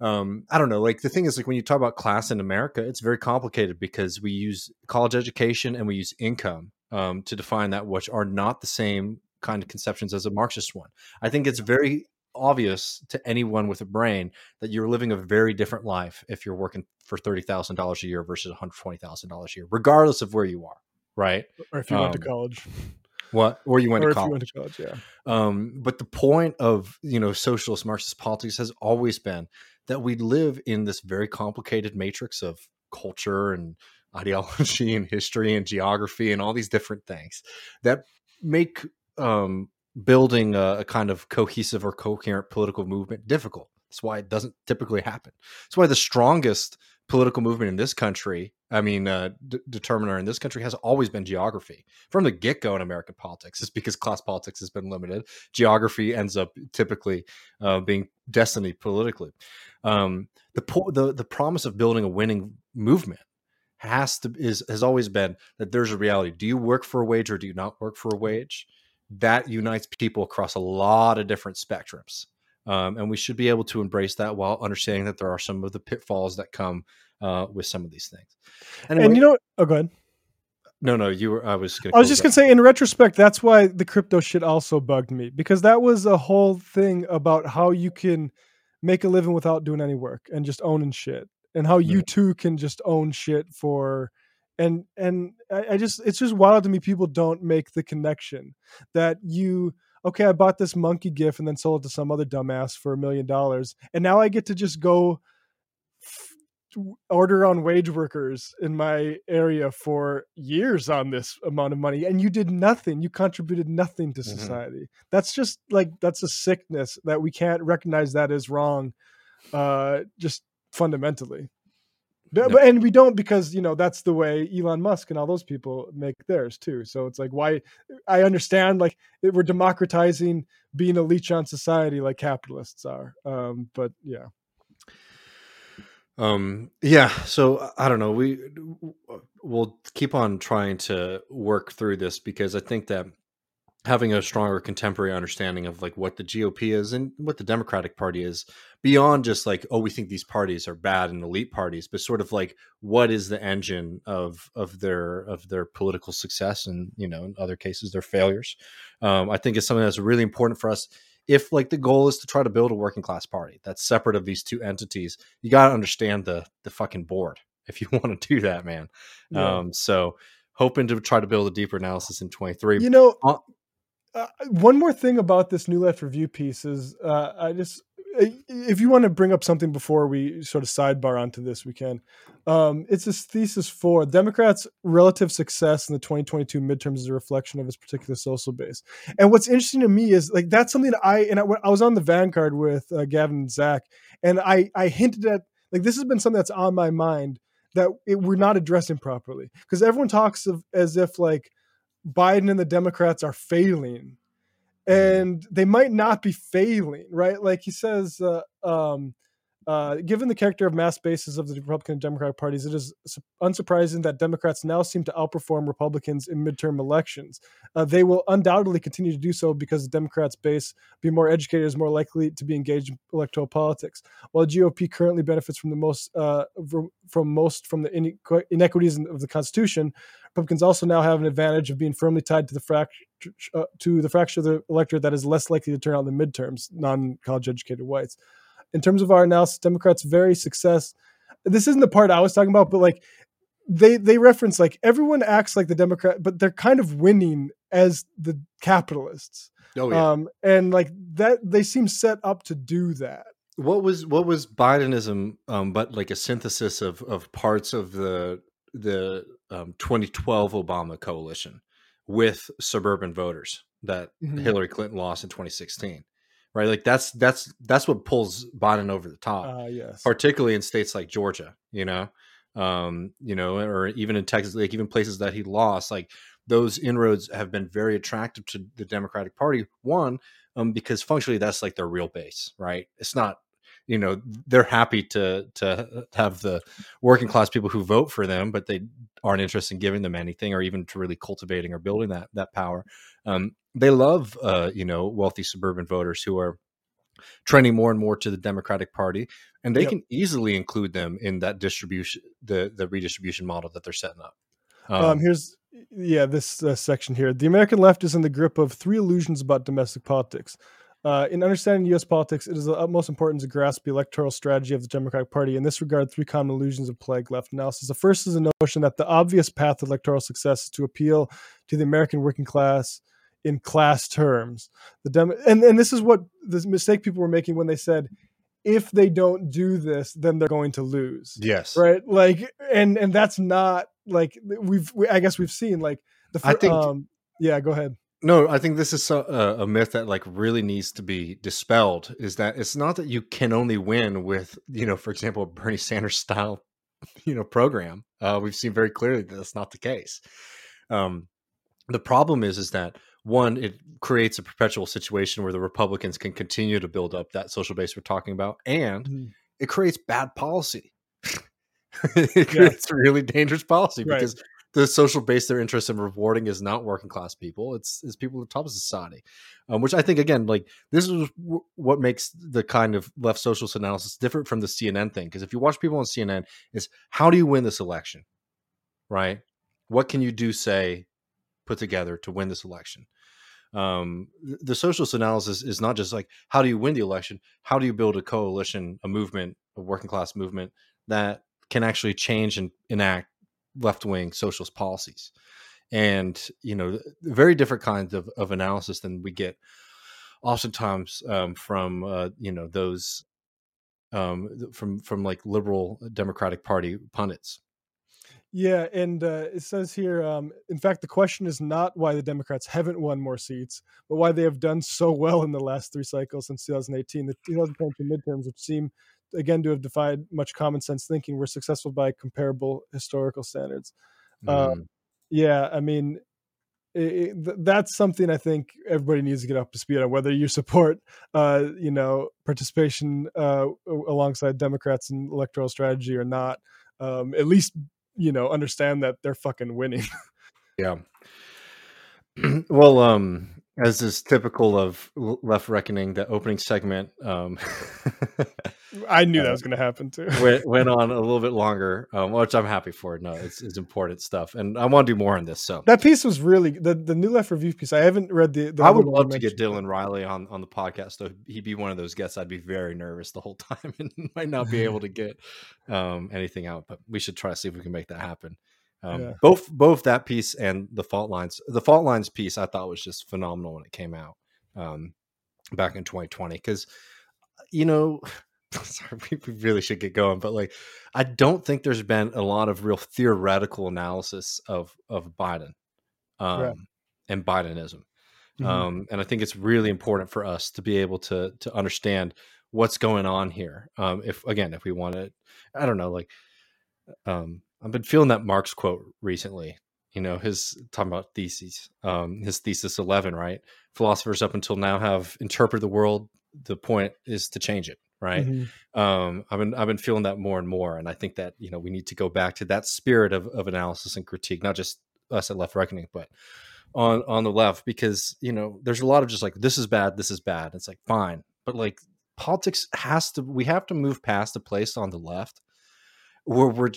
um, I don't know, like the thing is, like when you talk about class in America, it's very complicated because we use college education and we use income um, to define that, which are not the same kind of conceptions as a Marxist one. I think it's very obvious to anyone with a brain that you're living a very different life if you're working for thirty thousand dollars a year versus one hundred twenty thousand dollars a year, regardless of where you are, right? Or if you um, went to college. What? Or you went or to college. Or if you went to college, yeah. Um, but the point of, you know, socialist Marxist politics has always been that we live in this very complicated matrix of culture and ideology and history and geography and all these different things that make um, building a, a kind of cohesive or coherent political movement difficult. That's why it doesn't typically happen. That's why the strongest political movement in this country, I mean, uh, d- determiner in this country has always been geography from the get-go in American politics. It's because class politics has been limited. Geography ends up typically uh, being destiny politically. Um, the, po- the the promise of building a winning movement has to is has always been that there's a reality. Do you work for a wage or do you not work for a wage? That unites people across a lot of different spectrums. Um, and we should be able to embrace that while understanding that there are some of the pitfalls that come uh, with some of these things. Anyway, and you know, oh, go ahead. No, no, you were, I was going to, I was just going to say in retrospect, that's why the crypto shit also bugged me, because that was a whole thing about how you can make a living without doing any work and just owning shit, and how you too can just own shit for, and, and I, I just, it's just wild to me. People don't make the connection that you, okay, I bought this monkey gif and then sold it to some other dumbass for a million dollars. And now I get to just go f- order on wage workers in my area for years on this amount of money. And you did nothing. You contributed nothing to society. Mm-hmm. That's just like, that's a sickness that we can't recognize that is wrong. Uh, just fundamentally. No. But, and we don't, because, you know, that's the way Elon Musk and all those people make theirs too. So it's like, why? I understand, like, we're democratizing being a leech on society like capitalists are. Um, but yeah. Um, yeah. So I don't know. We we'll keep on trying to work through this, because I think that having a stronger contemporary understanding of like what the G O P is and what the Democratic Party is, beyond just like, oh, we think these parties are bad and elite parties, but sort of like, what is the engine of, of their, of their political success and, you know, in other cases, their failures. Um, I think it's something that's really important for us. If like the goal is to try to build a working class party that's separate of these two entities, you got to understand the, the fucking board if you want to do that, man. Yeah. Um, so hoping to try to build a deeper analysis in twenty-three, you know, uh, Uh, one more thing about this New Left Review piece is uh, I just, if you want to bring up something before we sort of sidebar onto this, we can. Um, it's this thesis for Democrats' relative success in the twenty twenty-two midterms is a reflection of its particular social base. And what's interesting to me is like, that's something that I, and I, I was on the Vanguard with uh, Gavin and Zach, and I, I hinted at, like, this has been something that's on my mind that it, we're not addressing properly, because everyone talks of, as if like, Biden and the Democrats are failing, and they might not be failing, right? Like he says, uh, um, uh, given the character of mass bases of the Republican and Democratic parties, it is unsurprising that Democrats now seem to outperform Republicans in midterm elections. Uh, they will undoubtedly continue to do so because the Democrats' base, being more educated, is more likely to be engaged in electoral politics. While G O P currently benefits from the most uh, from most from the inequities of the Constitution, Republicans also now have an advantage of being firmly tied to the fracture uh, to the fracture of the electorate that is less likely to turn out in the midterms, non-college educated whites. In terms of our analysis, Democrats' very success, this isn't the part I was talking about, but like they they reference like everyone acts like the Democrat, but they're kind of winning as the capitalists. Oh yeah, um, and like that they seem set up to do that. What was what was Bidenism, um, but like a synthesis of of parts of the the. Um, twenty twelve Obama coalition with suburban voters that mm-hmm. Hillary Clinton lost in twenty sixteen, right? Like that's that's that's what pulls Biden over the top, uh, yes. particularly in states like Georgia, you know, um, you know, or even in Texas, like even places that he lost. Like those inroads have been very attractive to the Democratic Party. One, um, because functionally that's like their real base, right? It's not. You know, they're happy to to have the working class people who vote for them, but they aren't interested in giving them anything or even to really cultivating or building that that power. Um, they love, uh, you know, wealthy suburban voters who are trending more and more to the Democratic Party, and they yep. can easily include them in that distribution, the the redistribution model that they're setting up. Um, um, here's, yeah, this uh, section here. The American left is in the grip of three illusions about domestic politics. Uh, in understanding U S politics, it is of utmost importance to grasp the electoral strategy of the Democratic Party. In this regard, three common illusions have plagued left analysis. The first is the notion that the obvious path to electoral success is to appeal to the American working class in class terms. The Dem- and, and this is what the mistake people were making when they said, if they don't do this, then they're going to lose. Yes. Right? Like, and and that's not, like, we've, we, I guess we've seen, like, the fir- I think, um, yeah, go ahead. No, I think this is a, a myth that like really needs to be dispelled, is that it's not that you can only win with, you know, for example, a Bernie Sanders style, you know, program. Uh, we've seen very clearly that that's not the case. Um, the problem is, is that one, it creates a perpetual situation where the Republicans can continue to build up that social base we're talking about. And mm. it creates bad policy. It creates yeah. really dangerous policy right. because the social base their interest in rewarding is not working class people. It's, it's people at the top of society, um, which I think, again, like this is w- what makes the kind of left socialist analysis different from the C N N thing. Because if you watch people on C N N, it's how do you win this election, right? What can you do, say, put together to win this election? Um, the socialist analysis is not just like, how do you win the election? How do you build a coalition, a movement, a working class movement that can actually change and enact left-wing socialist policies? And, you know, very different kinds of, of analysis than we get oftentimes um, from, uh, you know, those um, from, from like liberal Democratic Party pundits. Yeah. And uh, it says here, um, in fact, the question is not why the Democrats haven't won more seats, but why they have done so well in the last three cycles since two thousand eighteen, the twenty twenty midterms, which seem again to have defied much common sense thinking, were successful by comparable historical standards. Mm. Um, yeah, I mean, it, it, that's something I think everybody needs to get up to speed on, whether you support, uh, you know, participation uh, alongside Democrats in electoral strategy or not. Um, at least, you know, understand that they're fucking winning. yeah. Well, um, as is typical of Left Reckoning, the opening segment, um, I knew that was going to happen too. went, went on a little bit longer, um, which I'm happy for. No, it's, it's important stuff, and I want to do more on this. So that piece was really the, the New Left Review piece. I haven't read the. the I would love to get Dylan Riley on, on the podcast, though. He'd be one of those guests. I'd be very nervous the whole time and might not be able to get um, anything out. But we should try to see if we can make that happen. Um, yeah. Both both that piece and the fault lines. The fault lines piece I thought was just phenomenal when it came out um, back in twenty twenty. Because, you know, sorry, we really should get going, but like, I don't think there's been a lot of real theoretical analysis of of Biden um, right. and Bidenism. Mm-hmm. Um, and I think it's really important for us to be able to to understand what's going on here. Um, if again, if we want to, I don't know, like. Um, I've been feeling that Marx quote recently, you know, his talking about theses, um, his thesis eleven, right? Philosophers up until now have interpreted the world. The point is to change it. Right. Mm-hmm. Um, I've been, I've been feeling that more and more. And I think that, you know, we need to go back to that spirit of, of analysis and critique, not just us at Left Reckoning, but on, on the left, because, you know, there's a lot of just like, this is bad. This is bad. It's like, fine. But like politics has to, we have to move past a place on the left where we're,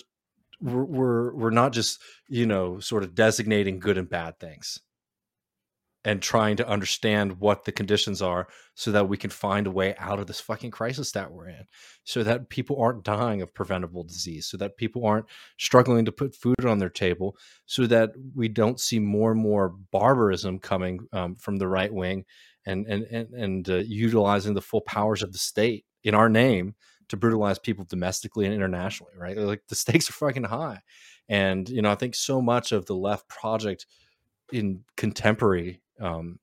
We're, we're we're not just, you know, sort of designating good and bad things and trying to understand what the conditions are so that we can find a way out of this fucking crisis that we're in, so that people aren't dying of preventable disease, so that people aren't struggling to put food on their table, so that we don't see more and more barbarism coming um, from the right wing and and and, and uh, utilizing the full powers of the state in our name to brutalize people domestically and internationally, right? Like the stakes are fucking high. And, you know, I think so much of the left project in contemporary, um,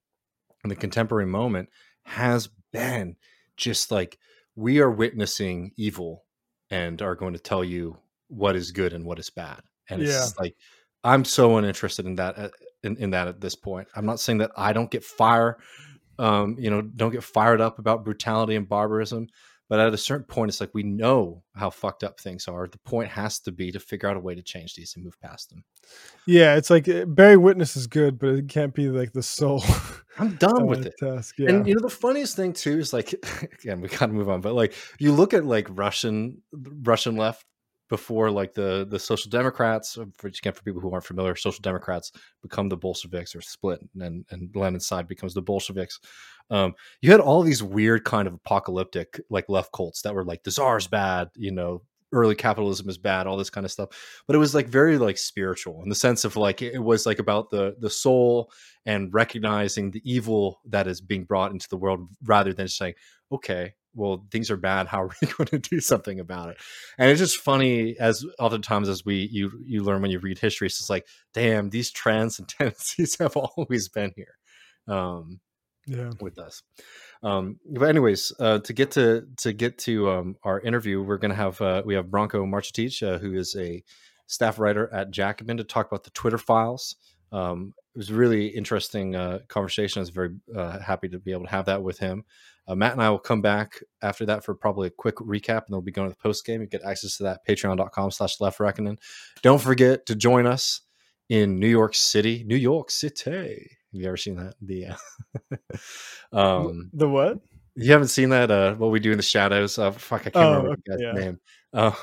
in the contemporary moment has been just like, we are witnessing evil and are going to tell you what is good and what is bad. And it's yeah. like, I'm so uninterested in that, in, in that at this point. I'm not saying that I don't get fire, um, you know, don't get fired up about brutality and barbarism, But at a certain point, it's like, we know how fucked up things are. The point has to be to figure out a way to change these and move past them. Yeah, it's like bearing witness is good, but it can't be like the sole. I'm done with it. Task. Yeah. And you know, the funniest thing too is like, again, we gotta move on. But like, you look at like Russian, Russian left before like the the Social Democrats, which again, for people who aren't familiar, Social Democrats become the Bolsheviks or split, and and Lenin's side becomes the Bolsheviks. Um, you had all these weird kind of apocalyptic like left cults that were like the czar's bad, you know, early capitalism is bad, all this kind of stuff. But it was like very like spiritual in the sense of like, it was like about the the soul and recognizing the evil that is being brought into the world, rather than just saying, okay, well, things are bad, how are we going to do something about it? And it's just funny, as oftentimes as we you you learn when you read history, it's just like, damn, these trends and tendencies have always been here. Um, yeah, with us. Um, but anyways, uh, to get to to get to um, our interview, we're going to have uh, we have Branko Marcetic, uh, who is a staff writer at Jacobin, to talk about the Twitter files. Um, it was a really interesting uh, conversation. I was very uh, happy to be able to have that with him. Uh, Matt and I will come back after that for probably a quick recap, and they'll be going to the post game. You get access to that patreon dot com slash left reckoning. Don't forget to join us in New York City, New York City. Have you ever seen that? The uh, um, the what? You haven't seen that? Uh, what we do in the shadows? Uh, fuck, I can't oh, remember the guy's yeah. name. Um,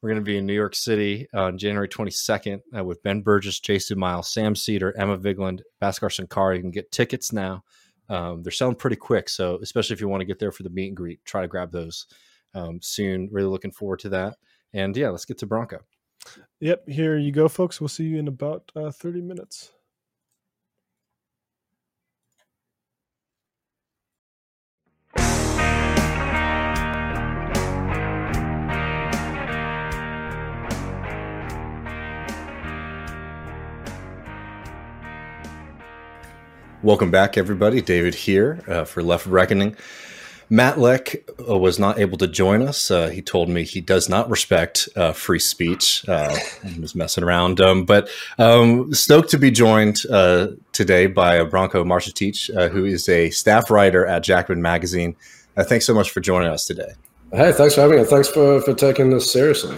we're going to be in New York City on January twenty-second uh, with Ben Burgis, Jason Miles, Sam Seder, Emma Vigeland, Bhaskar Sunkara. You can get tickets now. Um, they're selling pretty quick, so especially if you want to get there for the meet and greet, try to grab those um, soon. Really looking forward to that. And yeah, let's get to Branko. Yep, here you go, folks. We'll see you in about uh, thirty minutes. Welcome back, everybody. David here uh, for Left Reckoning. Matt Leck uh, was not able to join us. Uh, he told me he does not respect uh, free speech. Uh, he was messing around. Um, but um, stoked to be joined uh, today by Branko Marcetic, uh, who is a staff writer at Jacobin Magazine. Uh, thanks so much for joining us today. Hey, thanks for having me. Thanks for, for taking this seriously.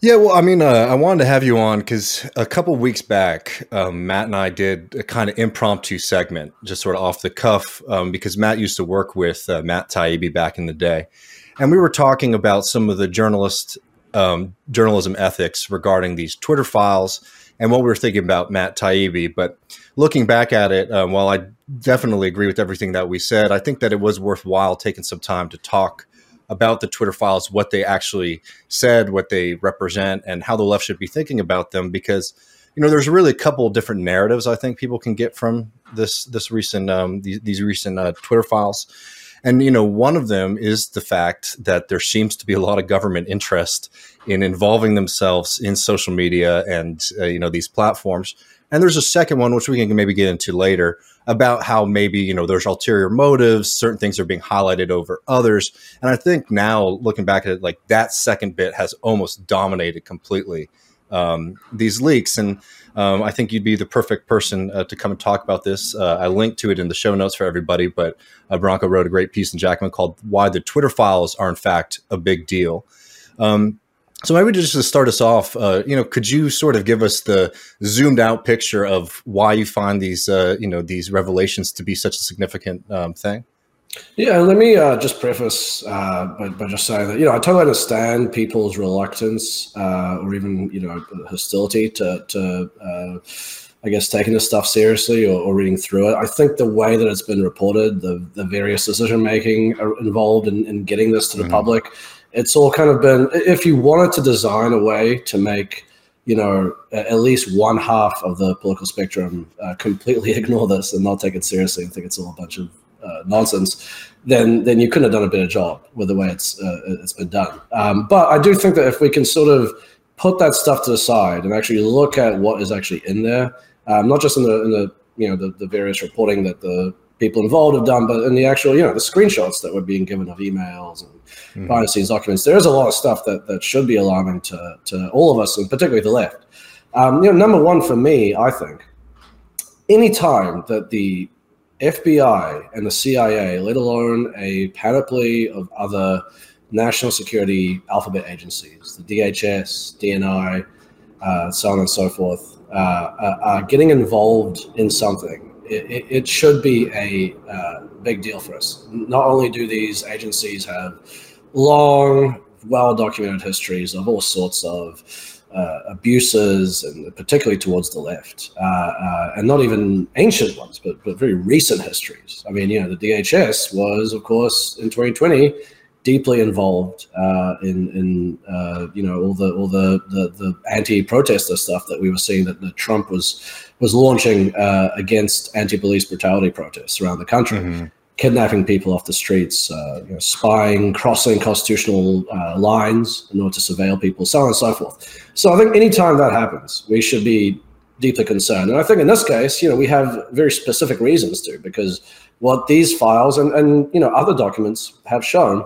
Yeah, well, I mean, uh, I wanted to have you on because a couple weeks back, um, Matt and I did a kind of impromptu segment, just sort of off the cuff, um, because Matt used to work with uh, Matt Taibbi back in the day. And we were talking about some of the journalist um, journalism ethics regarding these Twitter files and what we were thinking about Matt Taibbi. But looking back at it, um, while I definitely agree with everything that we said, I think that it was worthwhile taking some time to talk about the Twitter files, what they actually said, what they represent, and how the left should be thinking about them. Because, you know, there's really a couple of different narratives I think people can get from this this recent um, these, these recent uh, Twitter files. And, you know, one of them is the fact that there seems to be a lot of government interest in involving themselves in social media and, uh, you know, these platforms. And there's a second one, which we can maybe get into later, about how maybe, you know, there's ulterior motives, certain things are being highlighted over others. And I think now looking back at it, like that second bit has almost dominated completely um, these leaks. And um, I think you'd be the perfect person uh, to come and talk about this. Uh, I linked to it in the show notes for everybody, but uh, Branko wrote a great piece in Jacobin called Why the Twitter Files Are in Fact a Big Deal. Um, So maybe just to start us off, uh, you know, could you sort of give us the zoomed out picture of why you find these, uh, you know, these revelations to be such a significant um, thing? Yeah, let me uh, just preface uh, by, by just saying that, you know, I totally understand people's reluctance uh, or even, you know, hostility to, to uh, I guess, taking this stuff seriously or, or reading through it. I think the way that it's been reported, the, the various decision making involved in, in getting this to the mm-hmm. public, it's all kind of been, if you wanted to design a way to make, you know, at least one half of the political spectrum uh, completely ignore this and not take it seriously and think it's all a bunch of uh, nonsense, then then you couldn't have done a better job with the way it's uh, it's been done. Um, but I do think that if we can sort of put that stuff to the side and actually look at what is actually in there, um, not just in the, in the you know, the, the various reporting that the people involved have done, but in the actual, you know, the screenshots that were being given of emails and behind the scenes documents, there is a lot of stuff that, that should be alarming to, to all of us, and particularly the left. Um, you know, number one for me, I think, any time that the F B I and the C I A, let alone a panoply of other national security alphabet agencies, the D H S, D N I, uh, so on and so forth, uh, are, are getting involved in something. It, it, it should be a uh, big deal for us. Not only do these agencies have long, well-documented histories of all sorts of uh, abuses, and particularly towards the left, uh, uh, and not even ancient ones, but, but very recent histories. I mean, you know, the D H S was, of course, in twenty twenty, deeply involved uh, in, in uh, you know, all the all the, the, the anti-protester stuff that we were seeing that, that Trump was was launching uh, against anti-police brutality protests around the country. Mm-hmm. Kidnapping people off the streets, uh, you know, spying, crossing constitutional uh, lines in order to surveil people, so on and so forth. So I think any time that happens, we should be deeply concerned. And I think in this case, you know, we have very specific reasons to, because what these files and, and you know, other documents have shown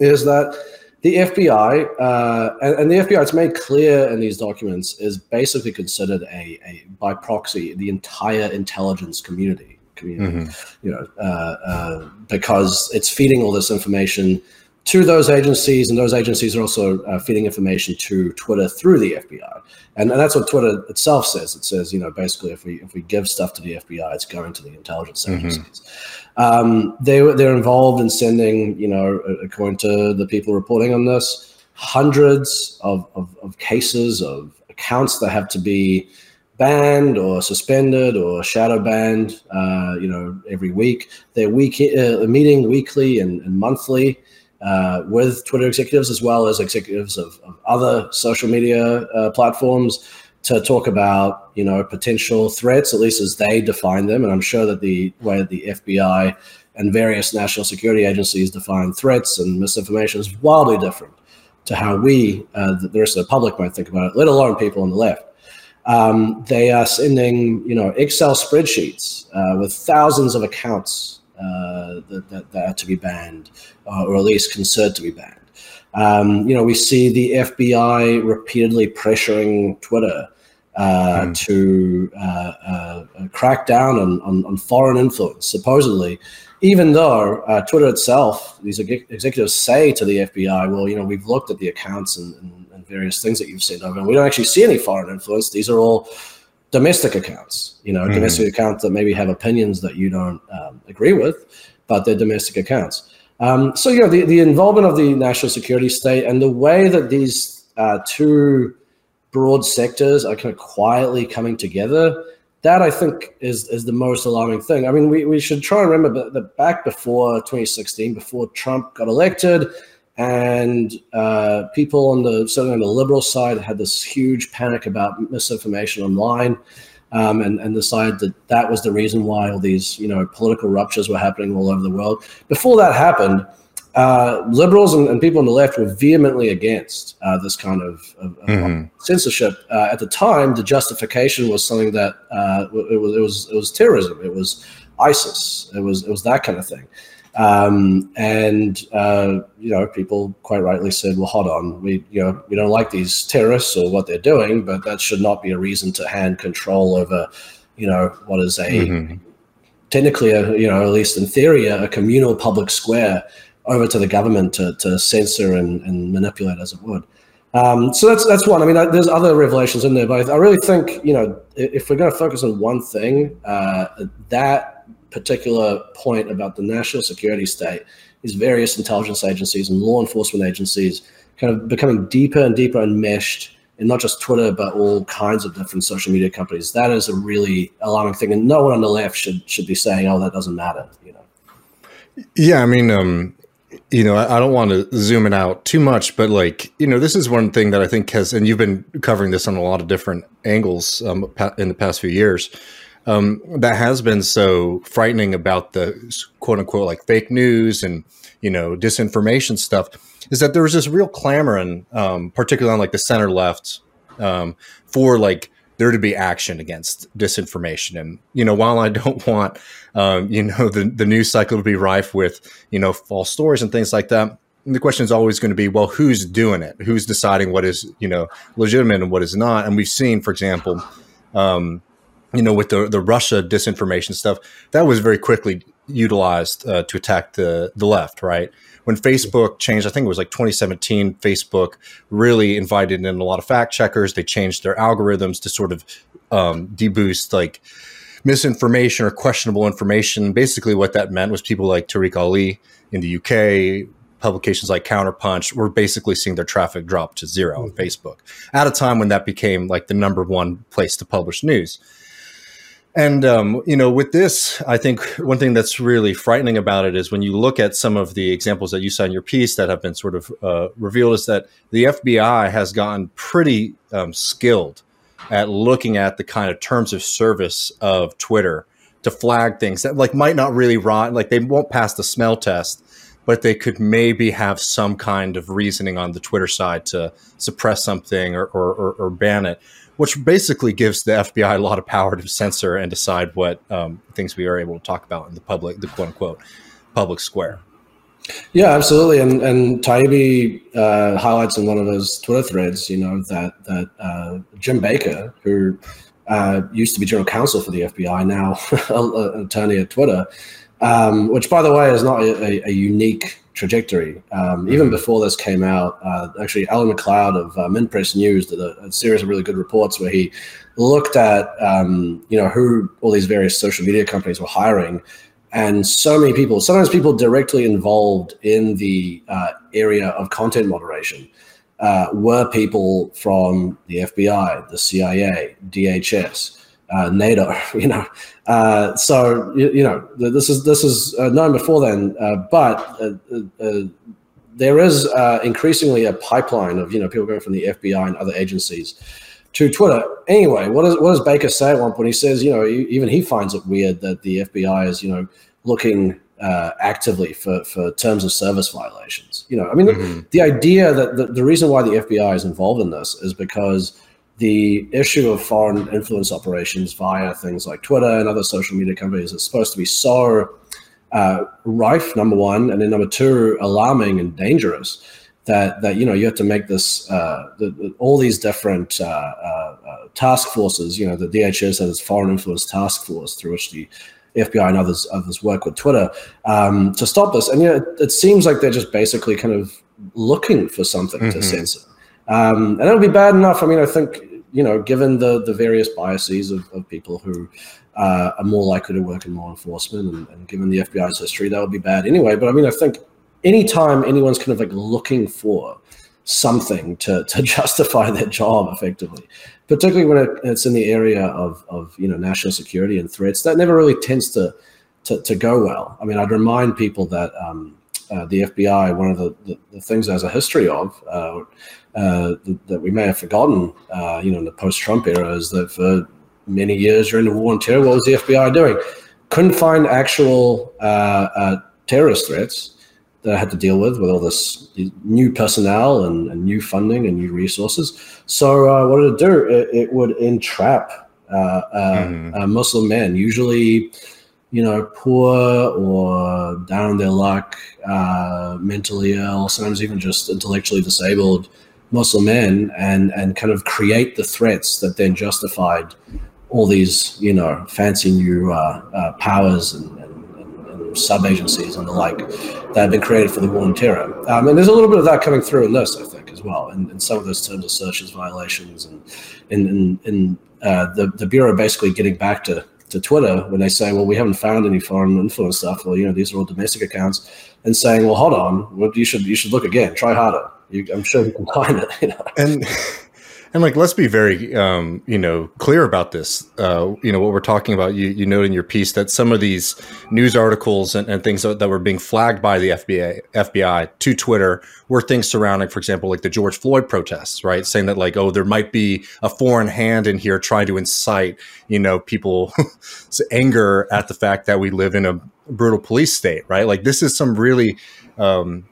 is that the F B I, uh, and, and the F B I, it's made clear in these documents, is basically considered a, a by proxy, the entire intelligence community. community, mm-hmm. you know, uh, uh, because it's feeding all this information to those agencies, and those agencies are also uh, feeding information to Twitter through the F B I, and, and that's what Twitter itself says. It says, you know, basically, if we if we give stuff to the F B I, it's going to the intelligence agencies. Mm-hmm. Um, they they're involved in sending, you know, according to the people reporting on this, hundreds of of, of cases of accounts that have to be banned or suspended or shadow banned, uh, you know, every week. They're week, uh, meeting weekly and, and monthly uh, with Twitter executives as well as executives of, of other social media uh, platforms to talk about, you know, potential threats, at least as they define them. And I'm sure that the way that the F B I and various national security agencies define threats and misinformation is wildly different to how we, uh, the rest of the public, might think about it, let alone people on the left. Um, they are sending, you know, Excel spreadsheets uh, with thousands of accounts uh, that, that, that are to be banned, uh, or at least considered to be banned. Um, you know, we see the F B I repeatedly pressuring Twitter uh, mm. to uh, uh, crack down on, on, on foreign influence, supposedly, even though uh, Twitter itself, these executives say to the F B I, well, you know, we've looked at the accounts and, and various things that you've sent over, and we don't actually see any foreign influence. These are all domestic accounts, you know, mm. domestic accounts that maybe have opinions that you don't um, agree with, but they're domestic accounts. Um, so, you know, the, the involvement of the national security state and the way that these uh, two broad sectors are kind of quietly coming together, that I think is is the most alarming thing. I mean, we, we should try and remember that back before twenty sixteen, before Trump got elected, and uh, people on the certainly on the liberal side had this huge panic about misinformation online, um, and and decided that that was the reason why all these, you know, political ruptures were happening all over the world. Before that happened, uh, liberals and, and people on the left were vehemently against uh, this kind of, of, mm-hmm. of censorship. Uh, at the time, the justification was something that uh, it was it was it was terrorism, it was ISIS, it was it was that kind of thing. Um, and, uh, you know, people quite rightly said, well, hold on, we, you know, we don't like these terrorists or what they're doing, but that should not be a reason to hand control over, you know, what is a mm-hmm. technically, a, you know, at least in theory, a communal public square over to the government to, to censor and, and manipulate as it would. Um, so that's, that's one. I mean, I, there's other revelations in there, but I really think, you know, if we're going to focus on one thing, uh, that particular point about the national security state is various intelligence agencies and law enforcement agencies kind of becoming deeper and deeper enmeshed in not just Twitter, but all kinds of different social media companies. That is a really alarming thing. And no one on the left should, should be saying, oh, that doesn't matter, you know? Yeah. I mean, um, you know, I, I don't want to zoom it out too much, but like, you know, this is one thing that I think has, and you've been covering this on a lot of different angles um, in the past few years, Um, that has been so frightening about the quote unquote like fake news and, you know, disinformation stuff, is that there was this real clamoring, um, particularly on like the center left, um, for like there to be action against disinformation. And, you know, while I don't want, um, you know, the, the news cycle to be rife with, you know, false stories and things like that, and the question is always going to be, well, who's doing it? Who's deciding what is, you know, legitimate and what is not? And we've seen, for example, um, you know, with the, the Russia disinformation stuff, that was very quickly utilized uh, to attack the, the left, right? When Facebook changed, I think it was like twenty seventeen, Facebook really invited in a lot of fact checkers. They changed their algorithms to sort of um, deboost like misinformation or questionable information. Basically what that meant was people like Tariq Ali in the U K, publications like Counterpunch were basically seeing their traffic drop to zero on Facebook at a time when that became like the number one place to publish news. And, um, you know, with this, I think one thing that's really frightening about it is when you look at some of the examples that you saw in your piece that have been sort of uh, revealed is that the F B I has gotten pretty um, skilled at looking at the kind of terms of service of Twitter to flag things that like might not really rot, like they won't pass the smell test, but they could maybe have some kind of reasoning on the Twitter side to suppress something or, or, or, or ban it, which basically gives the F B I a lot of power to censor and decide what um, things we are able to talk about in the public, the quote unquote public square. Yeah, absolutely. And, and Taibbi uh, highlights in one of his Twitter threads, you know, that, that uh, Jim Baker, who uh, used to be general counsel for the F B I, now an attorney at Twitter, um, which, by the way, is not a, a unique trajectory. Um, even mm-hmm. before this came out, uh, actually, Alan McLeod of uh, Mint Press News did a, a series of really good reports where he looked at, um, you know, who all these various social media companies were hiring. And so many people, sometimes people directly involved in the uh, area of content moderation, uh, were people from the F B I, the C I A, D H S, uh, NATO, you know. Uh, so, you, you know, this is this is uh, known before then, uh, but uh, uh, there is uh, increasingly a pipeline of, you know, people going from the F B I and other agencies to Twitter. Anyway, what does what does Baker say at one point? He says, you know, even he finds it weird that the F B I is, you know, looking uh, actively for, for terms of service violations. You know, I mean, mm-hmm. the, the idea that the, the reason why the F B I is involved in this is because the issue of foreign influence operations via things like Twitter and other social media companies is supposed to be so uh, rife, number one, and then number two, alarming and dangerous that, that you know, you have to make this, uh, the, the, all these different uh, uh, uh, task forces, you know, the D H S has its foreign influence task force through which the F B I and others others work with Twitter um, to stop this. And, you know, it, it seems like they're just basically kind of looking for something mm-hmm. to censor. Um, and it'll be bad enough. I mean, I think, you know, given the, the various biases of, of people who uh, are more likely to work in law enforcement and, and given the F B I's history, that would be bad anyway. But I mean, I think anytime anyone's kind of like looking for something to, to justify their job effectively, particularly when it, it's in the area of, of, you know, national security and threats, that never really tends to, to, to go well. I mean, I'd remind people that um, uh, the F B I, one of the, the, the things it has a history of, uh, Uh, th- that we may have forgotten, uh, you know, in the post-Trump era, is that for many years during the war on terror, what was the F B I doing? Couldn't find actual uh, uh, terrorist threats that I had to deal with, with all this new personnel and, and new funding and new resources. So uh, what did it do? It, it would entrap uh, uh, mm-hmm. uh, Muslim men, usually, you know, poor or down on their luck, uh, mentally ill, sometimes even just intellectually disabled Muslim men, and, and kind of create the threats that then justified all these, you know, fancy new uh, uh, powers and, and, and, and sub-agencies and the like that have been created for the war on terror. Um, and there's a little bit of that coming through in this, I think, as well, and, and some of those terms of searches violations and in and, and, and, uh, the, the Bureau basically getting back to, to Twitter when they say, well, we haven't found any foreign influence stuff, or, you know, these are all domestic accounts, and saying, well, hold on, well, you should you should look again, try harder. You, I'm sure you can find it. You know? And and like, let's be very um, you know, clear about this. Uh, you know what we're talking about. You you note in your piece that some of these news articles and, and things that, that were being flagged by the F B I F B I to Twitter were things surrounding, for example, like the George Floyd protests, right? Saying that like, oh, there might be a foreign hand in here trying to incite, you know, people's anger at the fact that we live in a brutal police state, right? Like, this is some really um,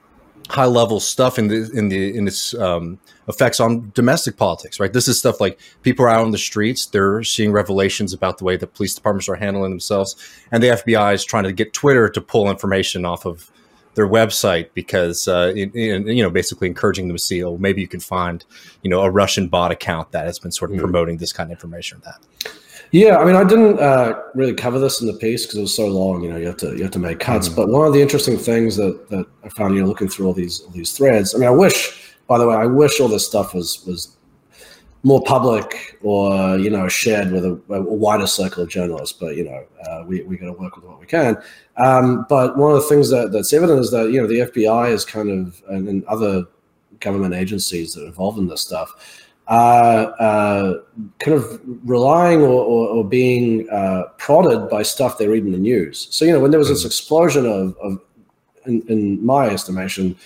high level stuff in the, in the, in its um, effects on domestic politics, right? This is stuff like people are out on the streets. They're seeing revelations about the way the police departments are handling themselves, and the F B I is trying to get Twitter to pull information off of their website because, uh, in, in, you know, basically encouraging them to see, oh, maybe you can find, you know, a Russian bot account that has been sort of mm-hmm. promoting this kind of information. That. Yeah, I mean, I didn't uh, really cover this in the piece because it was so long. You know, you have to you have to make cuts. Mm-hmm. But one of the interesting things that, that I found, you know, looking through all these all these threads. I mean, I wish, by the way, I wish all this stuff was was more public or you know shared with a, a wider circle of journalists. But you know, uh, we we got to work with what we can. Um, but one of the things that, that's evident is that you know the F B I is kind of and, and other government agencies that are involved in this stuff. Uh, uh, kind of relying or, or, or being uh, prodded by stuff they read in the news. So, you know, when there was this explosion of, of in, in my estimation,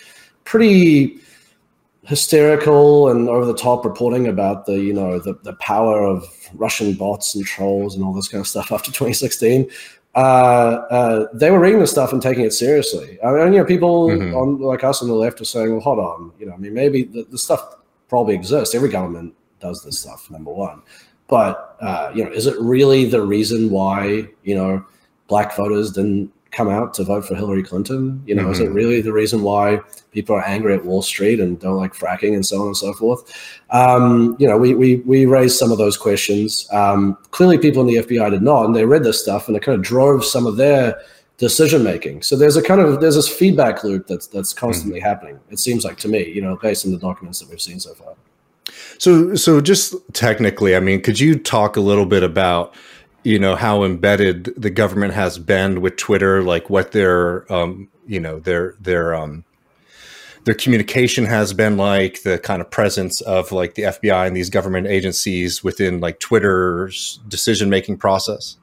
pretty hysterical and over-the-top reporting about the, you know, the, the power of Russian bots and trolls and all this kind of stuff after twenty sixteen, uh, uh, they were reading this stuff and taking it seriously. I mean, you know, people mm-hmm. on like us on the left are saying, well, hold on, you know, I mean, maybe the, the stuff probably exists. Every government does this stuff, number one. But, uh, you know, is it really the reason why, you know, black voters didn't come out to vote for Hillary Clinton? You know, mm-hmm. is it really the reason why people are angry at Wall Street and don't like fracking and so on and so forth? Um, you know, we we we raised some of those questions. Um, clearly people in the F B I did not, and they read this stuff and it kind of drove some of their decision making. So there's a kind of there's this feedback loop that's that's constantly mm-hmm. happening. It seems like to me, you know, based on the documents that we've seen so far. So so just technically, I mean, could you talk a little bit about, you know, how embedded the government has been with Twitter, like what their um, you know, their their um their communication has been like, the kind of presence of like the F B I and these government agencies within like Twitter's decision making process?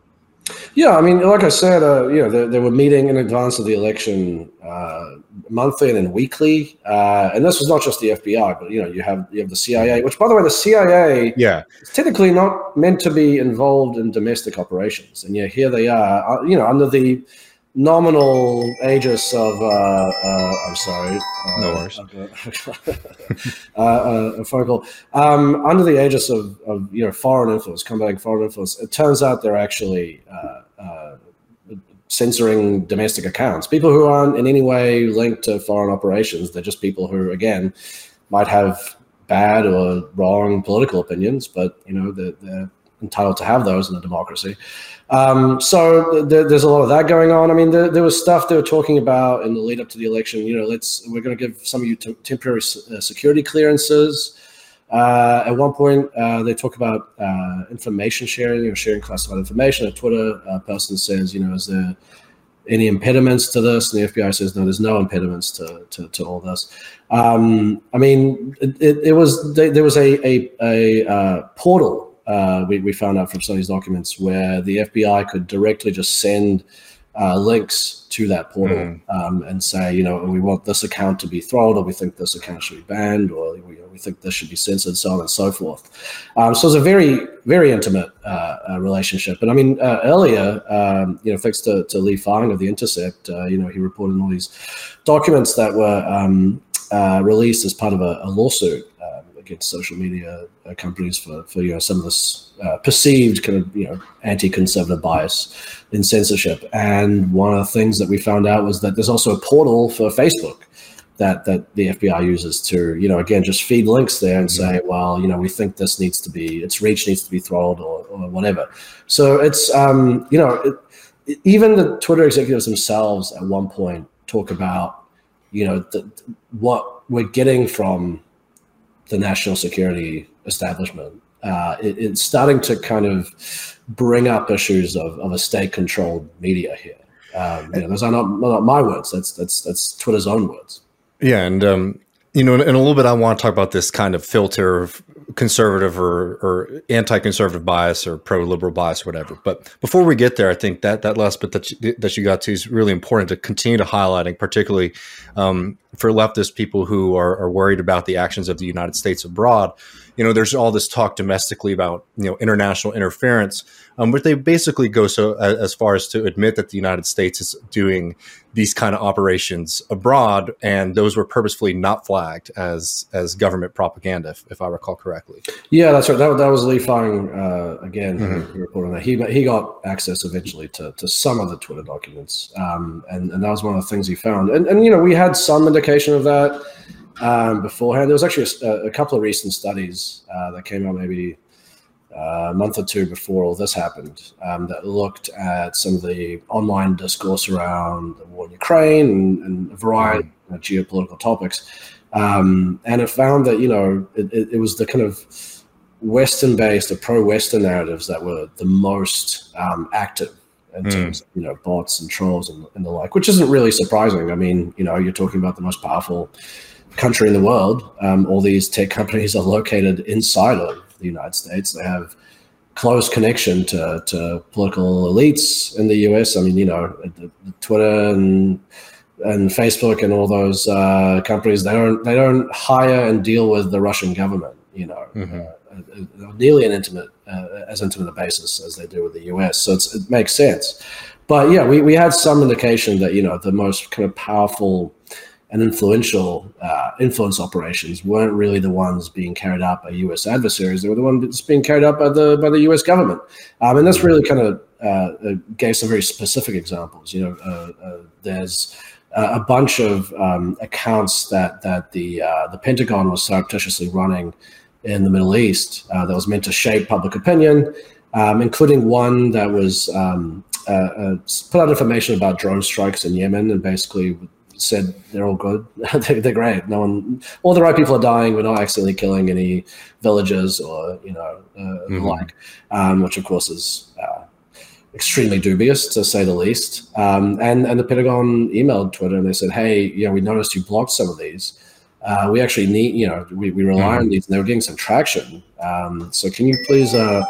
Yeah, I mean, like I said, uh, you know, they, they were meeting in advance of the election uh, monthly and then weekly, uh, and this was not just the F B I, but you know, you have you have the C I A, which, by the way, the C I A, yeah, is technically not meant to be involved in domestic operations, and yeah, here they are, uh, you know, under the nominal aegis of uh, uh, I'm sorry, uh, no worries, uh, uh, a phone call um, under the aegis of, of you know foreign influence, combating foreign influence. It turns out they're actually uh, uh, censoring domestic accounts, people who aren't in any way linked to foreign operations. They're just people who, again, might have bad or wrong political opinions, but you know they're, they're entitled to have those in a democracy. Um, so there, there's a lot of that going on. I mean, there, there was stuff they were talking about in the lead up to the election. You know, let's we're going to give some of you t- temporary s- uh, security clearances. Uh, at one point, uh, they talk about uh, information sharing, you know, sharing classified information. A Twitter uh, person says, you know, is there any impediments to this? And the F B I says, no, there's no impediments to to, to all this. Um, I mean, it, it, it was they, there was a a, a uh, portal. Uh, we, we found out from some of these documents where the F B I could directly just send uh, links to that portal mm. um, and say, you know, we want this account to be throttled, or we think this account should be banned, or we, we think this should be censored, so on and so forth. Um, so it's a very, very intimate uh, uh, relationship. And I mean, uh, earlier, um, you know, thanks to, to Lee Fang of The Intercept, uh, you know, he reported on all these documents that were um, uh, released as part of a, a lawsuit against social media companies for, for you know some of this uh, perceived kind of you know anti-conservative bias in censorship. And one of the things that we found out was that there's also a portal for Facebook that that the F B I uses to you know again just feed links there and say, well, you know, we think this needs to be, its reach needs to be throttled, or, or whatever. So it's um you know it, even the Twitter executives themselves at one point talk about you know the, what we're getting from the national security establishment. Uh, it, it's starting to kind of bring up issues of, of a state-controlled media here. Um, you know, those are not, not my words. That's that's that's Twitter's own words. Yeah, and um, you know, in, in a little bit, I want to talk about this kind of filter of conservative or, or anti-conservative bias or pro-liberal bias, or whatever. But before we get there, I think that that last bit that you, that you got to is really important to continue to highlighting, particularly um, for leftist people who are, are worried about the actions of the United States abroad. You know, there's all this talk domestically about you know international interference, um, but they basically go so uh, as far as to admit that the United States is doing these kind of operations abroad, and those were purposefully not flagged as as government propaganda, if, if I recall correctly. Yeah, that's right. That, that was Lee Fang uh, again mm-hmm. who reported on that. He he got access eventually to to some of the Twitter documents, um, and and that was one of the things he found. And and you know we had some indication of that. Um, beforehand, there was actually a, a couple of recent studies uh, that came out maybe a month or two before all this happened, um, that looked at some of the online discourse around the war in Ukraine and, and a variety of geopolitical topics. Um, and it found that, you know, it, it, it was the kind of Western-based or pro-Western narratives that were the most um, active in mm. terms of, you know, bots and trolls and, and the like, which isn't really surprising. I mean, you know, you're talking about the most powerful country in the world. Um, all these tech companies are located inside of the United States. They have close connection to, to political elites in the U S. I mean, you know, the, the Twitter and and Facebook and all those uh, companies, they don't they don't hire and deal with the Russian government, you know, mm-hmm. uh, nearly an intimate, uh, as intimate a basis as they do with the U S. So it's, it makes sense. But yeah, we, we had some indication that, you know, the most kind of powerful and influential uh, influence operations weren't really the ones being carried out by U S adversaries. They were the ones being carried out by the by the U S government. Um, and that's really kind of uh, gave some very specific examples. You know, uh, uh, there's a bunch of um, accounts that that the uh, the Pentagon was surreptitiously running in the Middle East uh, that was meant to shape public opinion, um, including one that was um, uh, uh, put out information about drone strikes in Yemen and basically said they're all good, they're great. No one, all the right people are dying. We're not accidentally killing any villagers or you know uh, mm-hmm. the like, um, which of course is uh, extremely dubious to say the least. Um, and and the Pentagon emailed Twitter and they said, hey, you know, we noticed you blocked some of these. Uh, we actually need, you know, we, we rely mm-hmm. on these, and they were getting some traction. Um, so can you please, uh,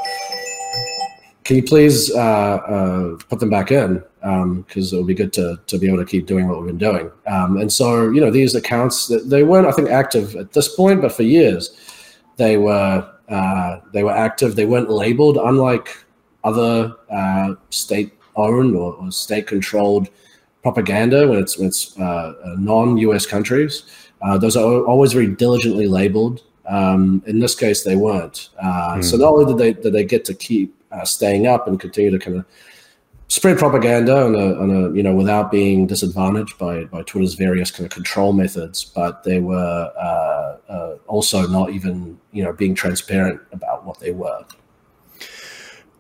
can you please uh, uh, put them back in? Because um, it would be good to to be able to keep doing what we've been doing. Um, and so, you know, these accounts, they weren't, I think, active at this point, but for years they were uh, they were active. They weren't labeled, unlike other uh, state-owned or, or state-controlled propaganda when it's, when it's uh, non-U S countries. Uh, those are always very diligently labeled. Um, in this case, they weren't. Uh, mm. So not only did they did they get to keep uh, staying up and continue to kind of spread propaganda on a, on a, you know, without being disadvantaged by, by Twitter's various kind of control methods, but they were uh, uh, also not even, you know, being transparent about what they were.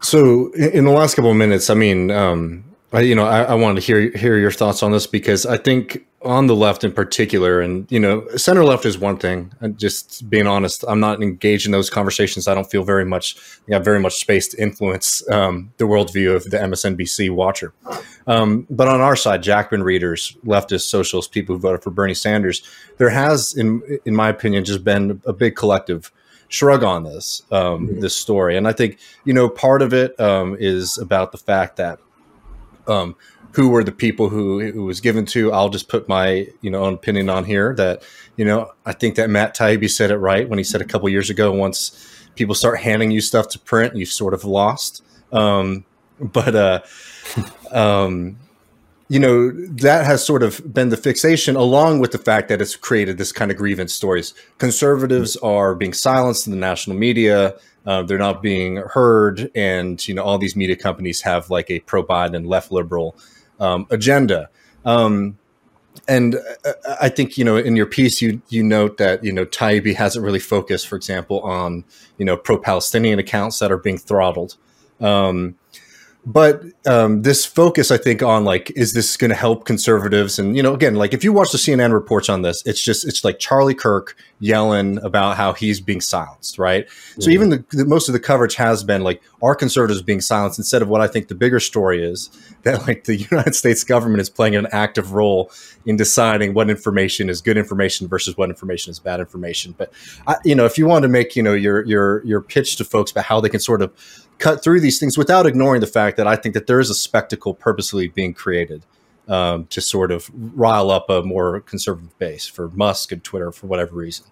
So in the last couple of minutes, I mean, um, I, you know, I, I wanted to hear hear your thoughts on this, because I think on the left in particular, and, you know, center left is one thing. I'm just being honest, I'm not engaged in those conversations. I don't feel very much, I have very much space to influence um, the worldview of the M S N B C watcher. Um, but on our side, Jacobin readers, leftist socialists, people who voted for Bernie Sanders, there has, in in my opinion, just been a big collective shrug on this, um, mm-hmm. this story. And I think, you know, part of it um, is about the fact that um, who were the people who it was given to. I'll just put my, you know, own opinion on here that, you know, I think that Matt Taibbi said it right when he said a couple years ago, once people start handing you stuff to print, you've sort of lost. Um, but, uh, um, you know, that has sort of been the fixation, along with the fact that it's created this kind of grievance stories. Conservatives are being silenced in the national media. Uh, they're not being heard. And, you know, all these media companies have like a pro-Biden left liberal um, agenda. Um, and I think, you know, in your piece, you you note that, you know, Taibbi hasn't really focused, for example, on, you know, pro-Palestinian accounts that are being throttled. Um But um, this focus, I think, on like, is this going to help conservatives? And, you know, again, like if you watch the C N N reports on this, it's just it's like Charlie Kirk yelling about how he's being silenced. Right. Mm-hmm. So even the, the most of the coverage has been like, are conservatives being silenced, instead of what I think the bigger story is, that like the United States government is playing an active role in deciding what information is good information versus what information is bad information. But, I, you know, if you want to make, you know, your your your pitch to folks about how they can sort of cut through these things without ignoring the fact that I think that there is a spectacle purposely being created um, to sort of rile up a more conservative base for Musk and Twitter for whatever reason.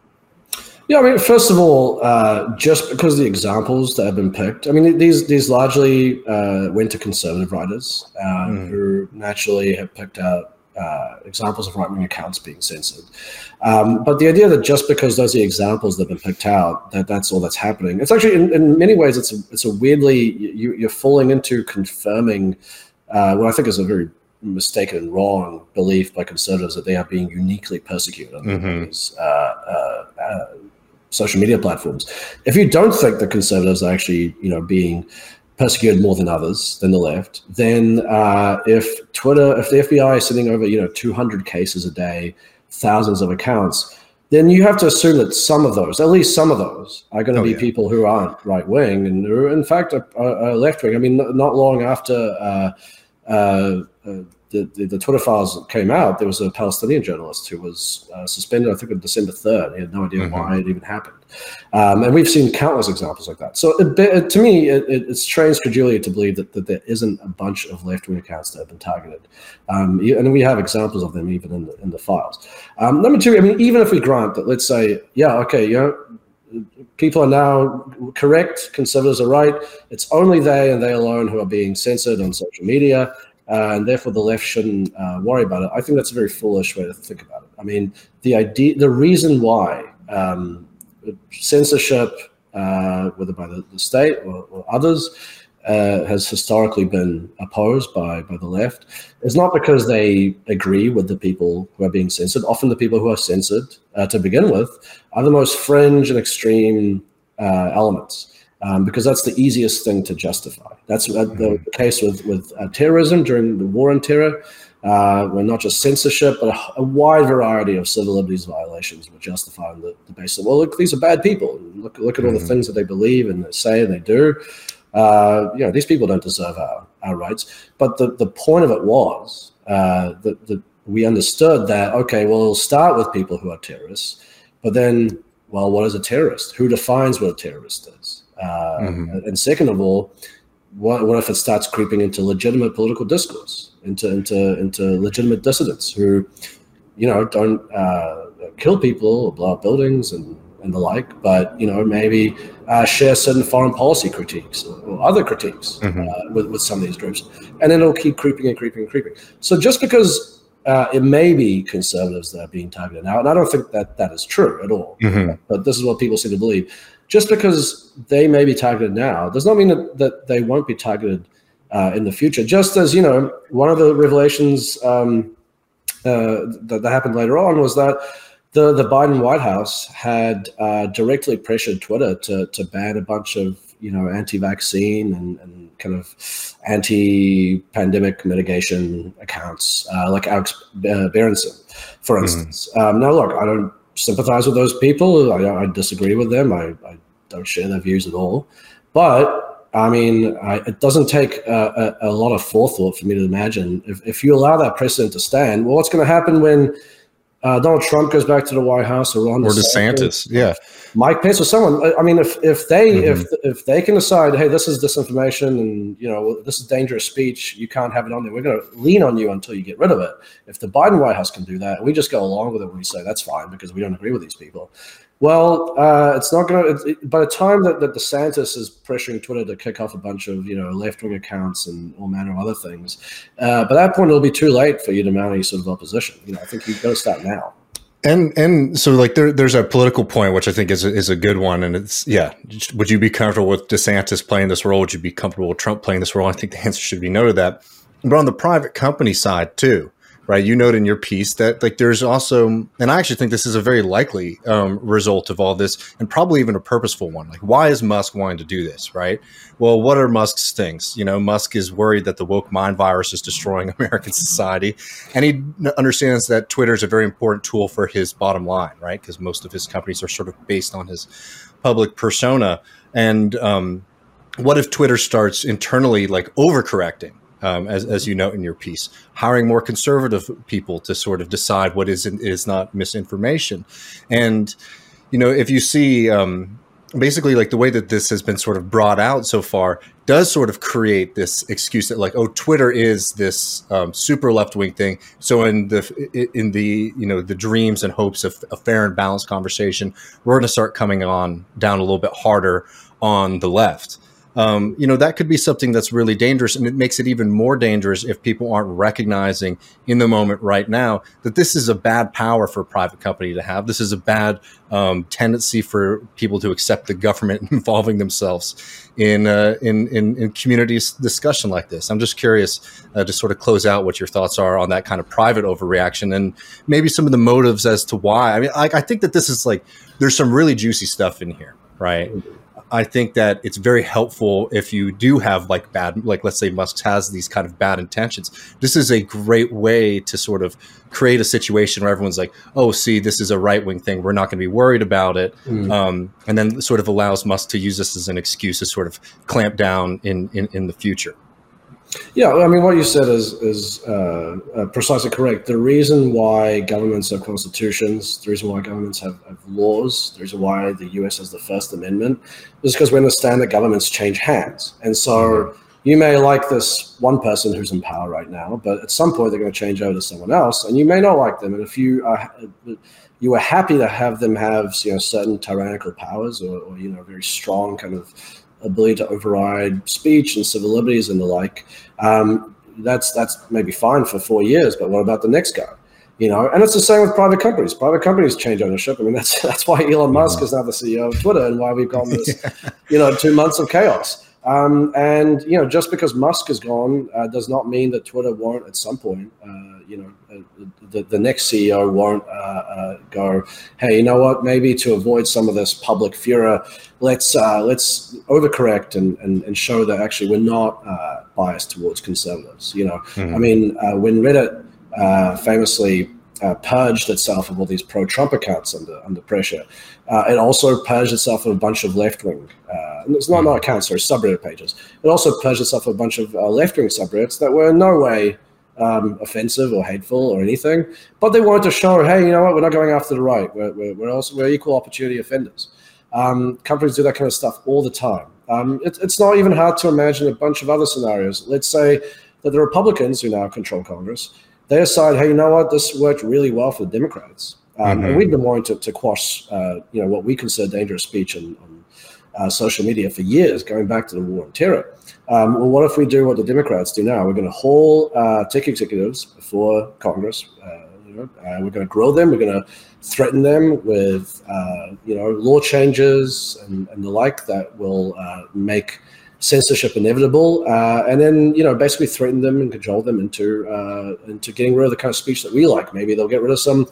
Yeah, I mean, first of all, uh, just because of the examples that have been picked, I mean, these these largely uh, went to conservative writers uh, mm. who naturally have picked out Uh, examples of right-wing accounts being censored. Um, but the idea that just because those are the examples that have been picked out, that that's all that's happening. It's actually, in, in many ways, it's a, it's a weirdly, you, you're falling into confirming uh, what I think is a very mistaken and wrong belief by conservatives that they are being uniquely persecuted. Mm-hmm. These, uh, uh, uh, social media platforms. If you don't think that conservatives are actually, you know, being persecuted more than others, than the left, then uh, if Twitter, if the F B I is sending over, you know, two hundred cases a day, thousands of accounts, then you have to assume that some of those, at least some of those, are going to oh, be yeah. people who aren't right-wing and who, in fact, are, are left-wing. I mean, not long after uh, uh, the, the, the Twitter files came out, there was a Palestinian journalist who was uh, suspended, I think, on December third. He had no idea mm-hmm. why it even happened. Um, and we've seen countless examples like that. So it, to me, it, it, it strains credulity to believe that, that there isn't a bunch of left-wing accounts that have been targeted. Um, and we have examples of them even in the, in the files. Um, number two, I mean, even if we grant that, let's say, yeah, okay, you know, people are now correct, conservatives are right, it's only they and they alone who are being censored on social media, Uh, and therefore the left shouldn't uh, worry about it. I think that's a very foolish way to think about it. I mean, the idea, the reason why um, censorship, uh, whether by the, the state or, or others, uh, has historically been opposed by, by the left is not because they agree with the people who are being censored. Often the people who are censored uh, to begin with are the most fringe and extreme uh, elements. Um, because that's the easiest thing to justify. That's uh, the case with, with uh, terrorism during the war on terror, uh, where not just censorship, but a, a wide variety of civil liberties violations were justified on the, the basis of, well, look, these are bad people. Look, look at all the things that they believe and they say and they do. Uh, you know, these people don't deserve our, our rights. But the, the point of it was uh, that, that we understood that, okay, well, we'll start with people who are terrorists, but then, well, what is a terrorist? Who defines what a terrorist is? Uh, mm-hmm. And second of all, what, what if it starts creeping into legitimate political discourse, into into into legitimate dissidents who, you know, don't uh, kill people or blow up buildings and, and the like, but, you know, maybe uh, share certain foreign policy critiques or, or other critiques mm-hmm. uh, with, with some of these groups. And then it'll keep creeping and creeping and creeping. So just because uh, it may be conservatives that are being targeted now, and I don't think that that is true at all, mm-hmm. but, but this is what people seem to believe. Just because they may be targeted now does not mean that, that they won't be targeted uh, in the future. Just as, you know, one of the revelations um, uh, that, that happened later on was that the, the Biden White House had uh, directly pressured Twitter to, to ban a bunch of, you know, anti-vaccine and, and kind of anti-pandemic mitigation accounts, uh, like Alex Berenson, for instance. Mm. Um, now, look, I don't sympathize with those people. I, I disagree with them. I, I don't share their views at all. But I mean, I, it doesn't take a, a, a lot of forethought for me to imagine if, if you allow that precedent to stand. Well, what's going to happen when uh, Donald Trump goes back to the White House or Ron or DeSantis, DeSantis, yeah, Mike Pence or someone? I mean, if if they mm-hmm. if if they can decide, hey, this is disinformation and, you know, this is dangerous speech, you can't have it on there, we're going to lean on you until you get rid of it. If the Biden White House can do that, we just go along with it when we say that's fine because we don't agree with these people. Well, uh, it's not going to. By the time that, that DeSantis is pressuring Twitter to kick off a bunch of, you know, left-wing accounts and all manner of other things, uh, by that point it'll be too late for you to mount any sort of opposition. You know, I think you've got to start now. And and so like there there's a political point which I think is a, is a good one, and it's yeah. Would you be comfortable with DeSantis playing this role? Would you be comfortable with Trump playing this role? I think the answer should be no to that. But on the private company side too. Right. You note in your piece that like there's also, and I actually think this is a very likely um, result of all this and probably even a purposeful one. Like, why is Musk wanting to do this? Right. Well, what are Musk's things? You know, Musk is worried that the woke mind virus is destroying American society. And he understands that Twitter is a very important tool for his bottom line. Right. Because most of his companies are sort of based on his public persona. And um, what if Twitter starts internally like overcorrecting? Um, as, as you note in your piece, hiring more conservative people to sort of decide what is and is not misinformation. And, you know, if you see um, basically like the way that this has been sort of brought out so far does sort of create this excuse that like, oh, Twitter is this um, super left-wing thing. So in the in the, you know, the dreams and hopes of a fair and balanced conversation, we're going to start coming on down a little bit harder on the left. Um, you know, that could be something that's really dangerous, and it makes it even more dangerous if people aren't recognizing in the moment right now that this is a bad power for a private company to have. This is a bad um, tendency for people to accept the government involving themselves in, uh, in, in, in community discussion like this. I'm just curious uh, to sort of close out what your thoughts are on that kind of private overreaction and maybe some of the motives as to why. I mean, I, I think that this is like, there's some really juicy stuff in here, right? I think that it's very helpful if you do have like bad, like let's say Musk has these kind of bad intentions. This is a great way to sort of create a situation where everyone's like, oh, see, this is a right-wing thing. We're not going to be worried about it. Mm. Um, and then sort of allows Musk to use this as an excuse to sort of clamp down in, in, in the future. Yeah, I mean, what you said is is uh, uh, precisely correct. The reason why governments have constitutions, the reason why governments have, have laws, the reason why the U S has the First Amendment is because we understand that governments change hands. And so you may like this one person who's in power right now, but at some point they're going to change over to someone else, and you may not like them. And if you are you are happy to have them have, you know, certain tyrannical powers or, or you know, very strong kind of ability to override speech and civil liberties and the like, um, that's that's maybe fine for four years, but what about the next guy? You know, and it's the same with private companies. Private companies change ownership. I mean, that's that's why Elon Musk is now the C E O of Twitter and why we've gotten this, you know, two months of chaos. Um, and, you know, just because Musk is gone uh, does not mean that Twitter won't at some point, uh, you know, uh, the, the next C E O won't uh, uh, go, hey, you know what, maybe to avoid some of this public furor, let's uh, let's overcorrect and, and, and show that actually we're not uh, biased towards conservatives. You know, mm-hmm. I mean, uh, when Reddit uh, famously Uh, purged itself of all these pro-Trump accounts under under pressure. Uh, it also purged itself of a bunch of left-wing, uh, it's not, not accounts, sorry, subreddit pages. It also purged itself of a bunch of uh, left-wing subreddits that were in no way um, offensive or hateful or anything, but they wanted to show, hey, you know what, we're not going after the right. We're we're, we're, also, we're equal opportunity offenders. Um, companies do that kind of stuff all the time. Um, it, it's not even hard to imagine a bunch of other scenarios. Let's say that the Republicans, who now control Congress, they decide, hey, you know what, this worked really well for the Democrats. Um, mm-hmm. And we've been wanting to, to quash, uh, you know, what we consider dangerous speech on, on uh, social media for years, going back to the war on terror. Um, well, what if we do what the Democrats do now? We're going to haul uh, tech executives before Congress. Uh, you know, uh, we're going to grill them. We're going to threaten them with, uh, you know, law changes and, and the like that will uh, make censorship inevitable, uh, and then, you know, basically threaten them and cajole them into uh, into getting rid of the kind of speech that we like. Maybe they'll get rid of some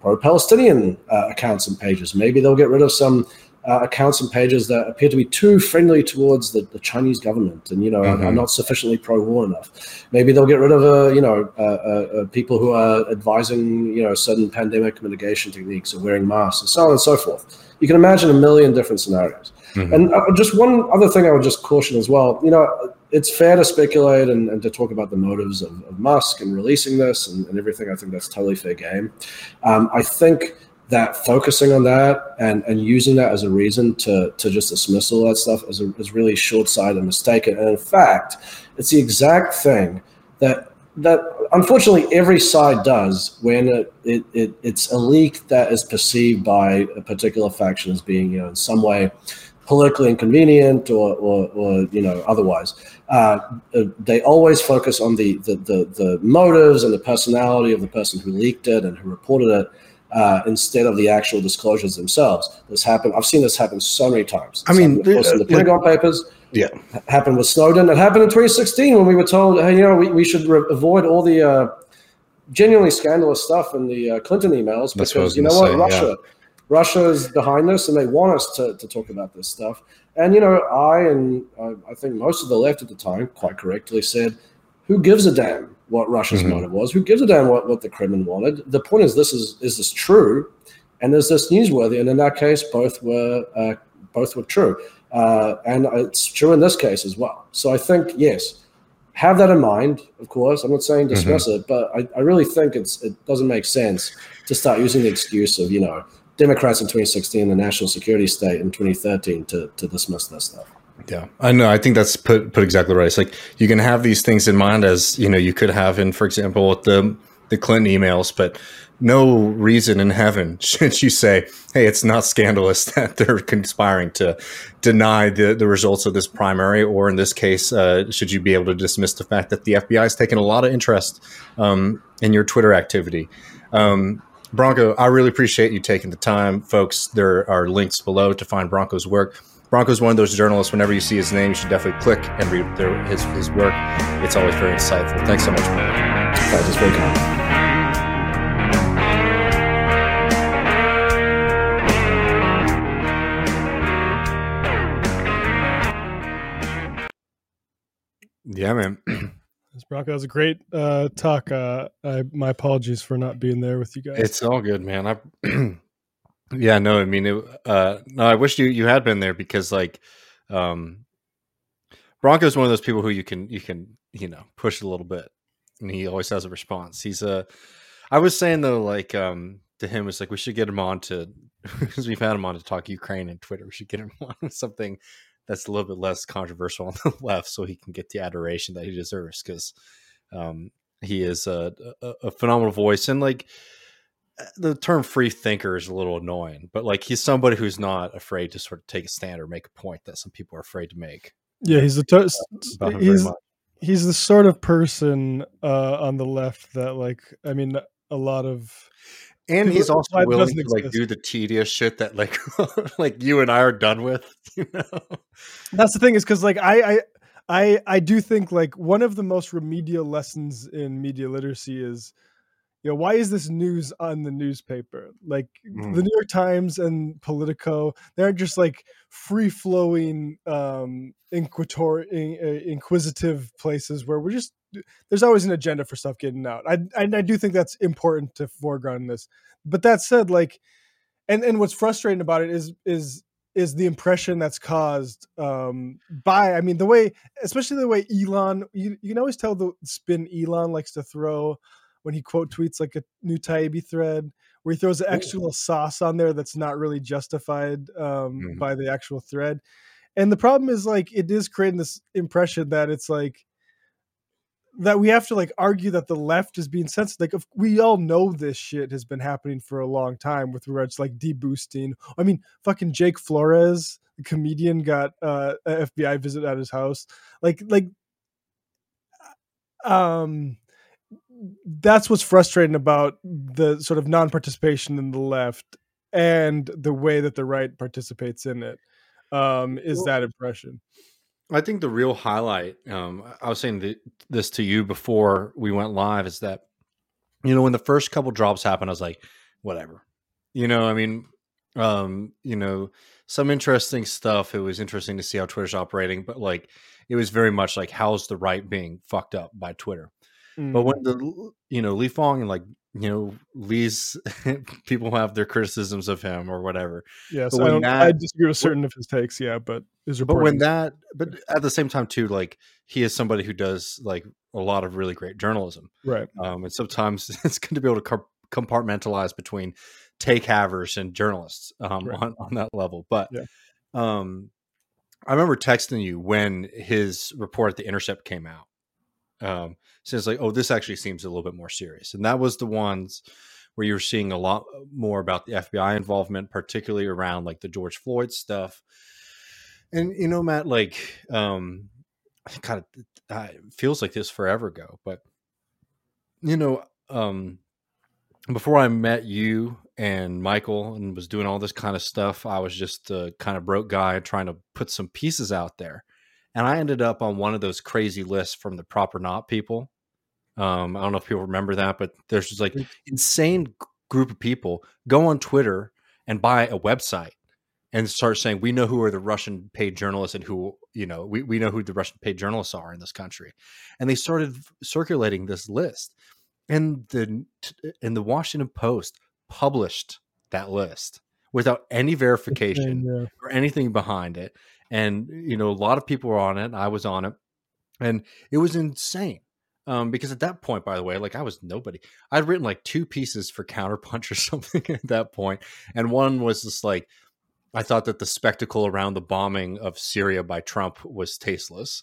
pro-Palestinian uh, accounts and pages. Maybe they'll get rid of some uh, accounts and pages that appear to be too friendly towards the, the Chinese government and, you know, mm-hmm. are not sufficiently pro-war enough. Maybe they'll get rid of, uh, you know, uh, uh, uh, people who are advising, you know, certain pandemic mitigation techniques or wearing masks and so on and so forth. You can imagine a million different scenarios. Mm-hmm. And uh, just one other thing I would just caution as well, you know, it's fair to speculate and, and to talk about the motives of, of Musk and releasing this and, and everything. I think that's totally fair game. Um, I think that focusing on that and, and using that as a reason to, to just dismiss all that stuff is, a, is really short-sighted and mistaken. And in fact, it's the exact thing that that unfortunately every side does when it, it, it it's a leak that is perceived by a particular faction as being, you know, in some way politically inconvenient or, or, or you know, otherwise. Uh, they always focus on the, the, the, the motives and the personality of the person who leaked it and who reported it uh, instead of the actual disclosures themselves. This happened. I've seen this happen so many times. It's I mean, happened, of course, in the Pentagon like, papers. Yeah, happened with Snowden. It happened in twenty sixteen when we were told, hey, you know, we, we should re- avoid all the uh, genuinely scandalous stuff in the uh, Clinton emails because, you know what, say, Russia... Yeah. Russia is behind this, and they want us to, to talk about this stuff. And, you know, I and uh, I think most of the left at the time quite correctly said, who gives a damn what Russia's mm-hmm. motive was? Who gives a damn what, what the Kremlin wanted? The point is, this is is this true? And is this newsworthy? And in that case, both were uh, both were true. Uh, and it's true in this case as well. So I think, yes, have that in mind, of course. I'm not saying dismiss mm-hmm. it, but I, I really think it's it doesn't make sense to start using the excuse of, you know, Democrats in twenty sixteen, the national security state in twenty thirteen to, to dismiss this stuff. Yeah, I know. I think that's put put exactly right. It's like you can have these things in mind as, you know, you could have in, for example, at the the Clinton emails, but no reason in heaven should you say, hey, it's not scandalous that they're conspiring to deny the, the results of this primary, or in this case, uh, should you be able to dismiss the fact that the F B I has taken a lot of interest um, in your Twitter activity. Um, Branko, I really appreciate you taking the time. Folks, there are links below to find Branko's work. Branko's one of those journalists, whenever you see his name, you should definitely click and read their, his, his work. It's always very insightful. Thanks so much, Branko. That was very kind. Yeah, man. Branko, that was a great uh, talk. Uh, I, my apologies for not being there with you guys. It's all good, man. I, yeah, no, I mean, it, uh, no, I wish you, you had been there, because like, um, Branko is one of those people who you can you can you know push a little bit, and he always has a response. He's a. Uh, I was saying though, like um, to him, it's like we should get him on to because we've had him on to talk Ukraine and Twitter. We should get him on with something that's a little bit less controversial on the left, so he can get the adoration that he deserves. Cause um, he is a, a, a phenomenal voice. And like the term free thinker is a little annoying, but like he's somebody who's not afraid to sort of take a stand or make a point that some people are afraid to make. Yeah. He's the, to- he's, he's the sort of person uh, on the left that like, I mean, a lot of, and he's also willing to like do the tedious shit that like like you and I are done with, you know. That's the thing, is because like I, I I I do think like one of the most remedial lessons in media literacy is, you know, why is this news on the newspaper? Like mm. the New York Times and Politico, they aren't just like free flowing um, inquisitor inquisitive places where we're just. There's always an agenda for stuff getting out. I, I I do think that's important to foreground this. But that said, like, and, and what's frustrating about it is is is the impression that's caused um, by. I mean, the way, especially the way Elon, you, you can always tell the spin Elon likes to throw when he quote tweets like a new Taibbi thread, where he throws an extra little sauce on there that's not really justified um, mm-hmm. by the actual thread. And the problem is like it is creating this impression that it's like. That we have to like argue that the left is being sensitive. Like if we all know this shit has been happening for a long time with regards to like deboosting. I mean, fucking Jake Flores, the comedian, got uh, an F B I visit at his house. Like, like, um, that's what's frustrating about the sort of non-participation in the left and the way that the right participates in it. Um, is well, that impression? I think the real highlight, um, I was saying the, this to you before we went live, is that, you know, when the first couple drops happened, I was like, whatever, you know, I mean, um, you know, some interesting stuff. It was interesting to see how Twitter's operating, but like, it was very much like, how's the right being fucked up by Twitter? Mm-hmm. But when the, you know, Lee Fang and like, you know, Lee's people have their criticisms of him or whatever. Yes, but when I, don't, that, I disagree with certain of his takes. Yeah, but his reporting. But when that, but at the same time too, like he is somebody who does like a lot of really great journalism, right? Um, and sometimes it's good to be able to compartmentalize between take havers and journalists um, right. on on that level. But yeah. um, I remember texting you when his report at The Intercept came out. Um, so it's like, oh, this actually seems a little bit more serious. And that was the ones where you were seeing a lot more about the F B I involvement, particularly around like the George Floyd stuff. And, you know, Matt, like, um, I kind of I, it feels like this forever ago, but, you know, um, before I met you and Michael and was doing all this kind of stuff, I was just a kind of broke guy trying to put some pieces out there. And I ended up on one of those crazy lists from the Proper Not people. Um, I don't know if people remember that, but there's just like insane group of people go on Twitter and buy a website and start saying, we know who are the Russian paid journalists and who, you know, we, we know who the Russian paid journalists are in this country. And they started circulating this list, and the, and the Washington Post published that list without any verification yeah, yeah. or anything behind it. And, you know, a lot of people were on it. I was on it, and it was insane. Um, because at that point, by the way, like I was nobody. I'd written like two pieces for Counterpunch or something at that point. And one was just like, I thought that the spectacle around the bombing of Syria by Trump was tasteless.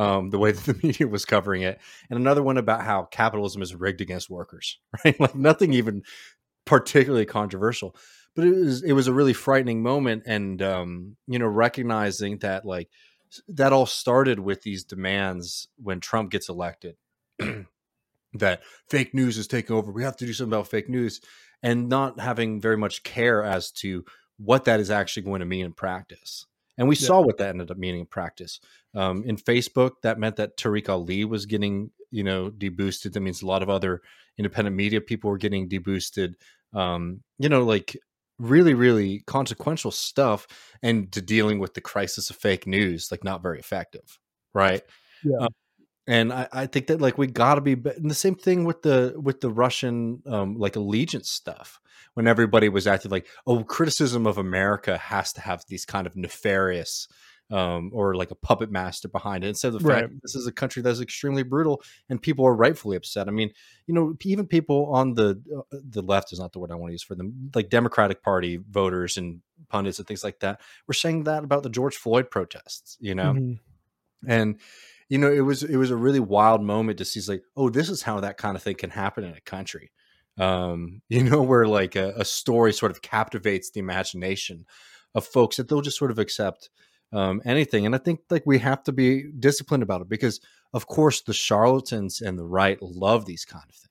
um, the way that the media was covering it. And another one about how capitalism is rigged against workers, right? Like nothing even particularly controversial, but it was, it was a really frightening moment. And, um, you know, recognizing that like that all started with these demands when Trump gets elected, that fake news is taking over. We have to do something about fake news, and not having very much care as to what that is actually going to mean in practice. And we yeah. saw what that ended up meaning in practice. Um, in Facebook, that meant that Tariq Ali was getting, you know, deboosted. That means a lot of other independent media people were getting deboosted. Um, you know, like really, really consequential stuff, and to dealing with the crisis of fake news, like not very effective, right? Yeah. Um, and I, I think that like we got to be, and the same thing with the with the Russian um, like allegiance stuff. When everybody was acting like, oh, criticism of America has to have these kind of nefarious um, or like a puppet master behind it. Instead of the fact right. that this is a country that's extremely brutal and people are rightfully upset. I mean, you know, even people on the uh, the left is not the word I want to use for them, like Democratic Party voters and pundits and things like that, were saying that about the George Floyd protests, you know, mm-hmm. and, you know, it was it was a really wild moment to see like, oh, this is how that kind of thing can happen in a country. Um, you know, where like a, a story sort of captivates the imagination of folks that they'll just sort of accept um, anything. And I think like we have to be disciplined about it, because of course the charlatans and the right love these kind of things.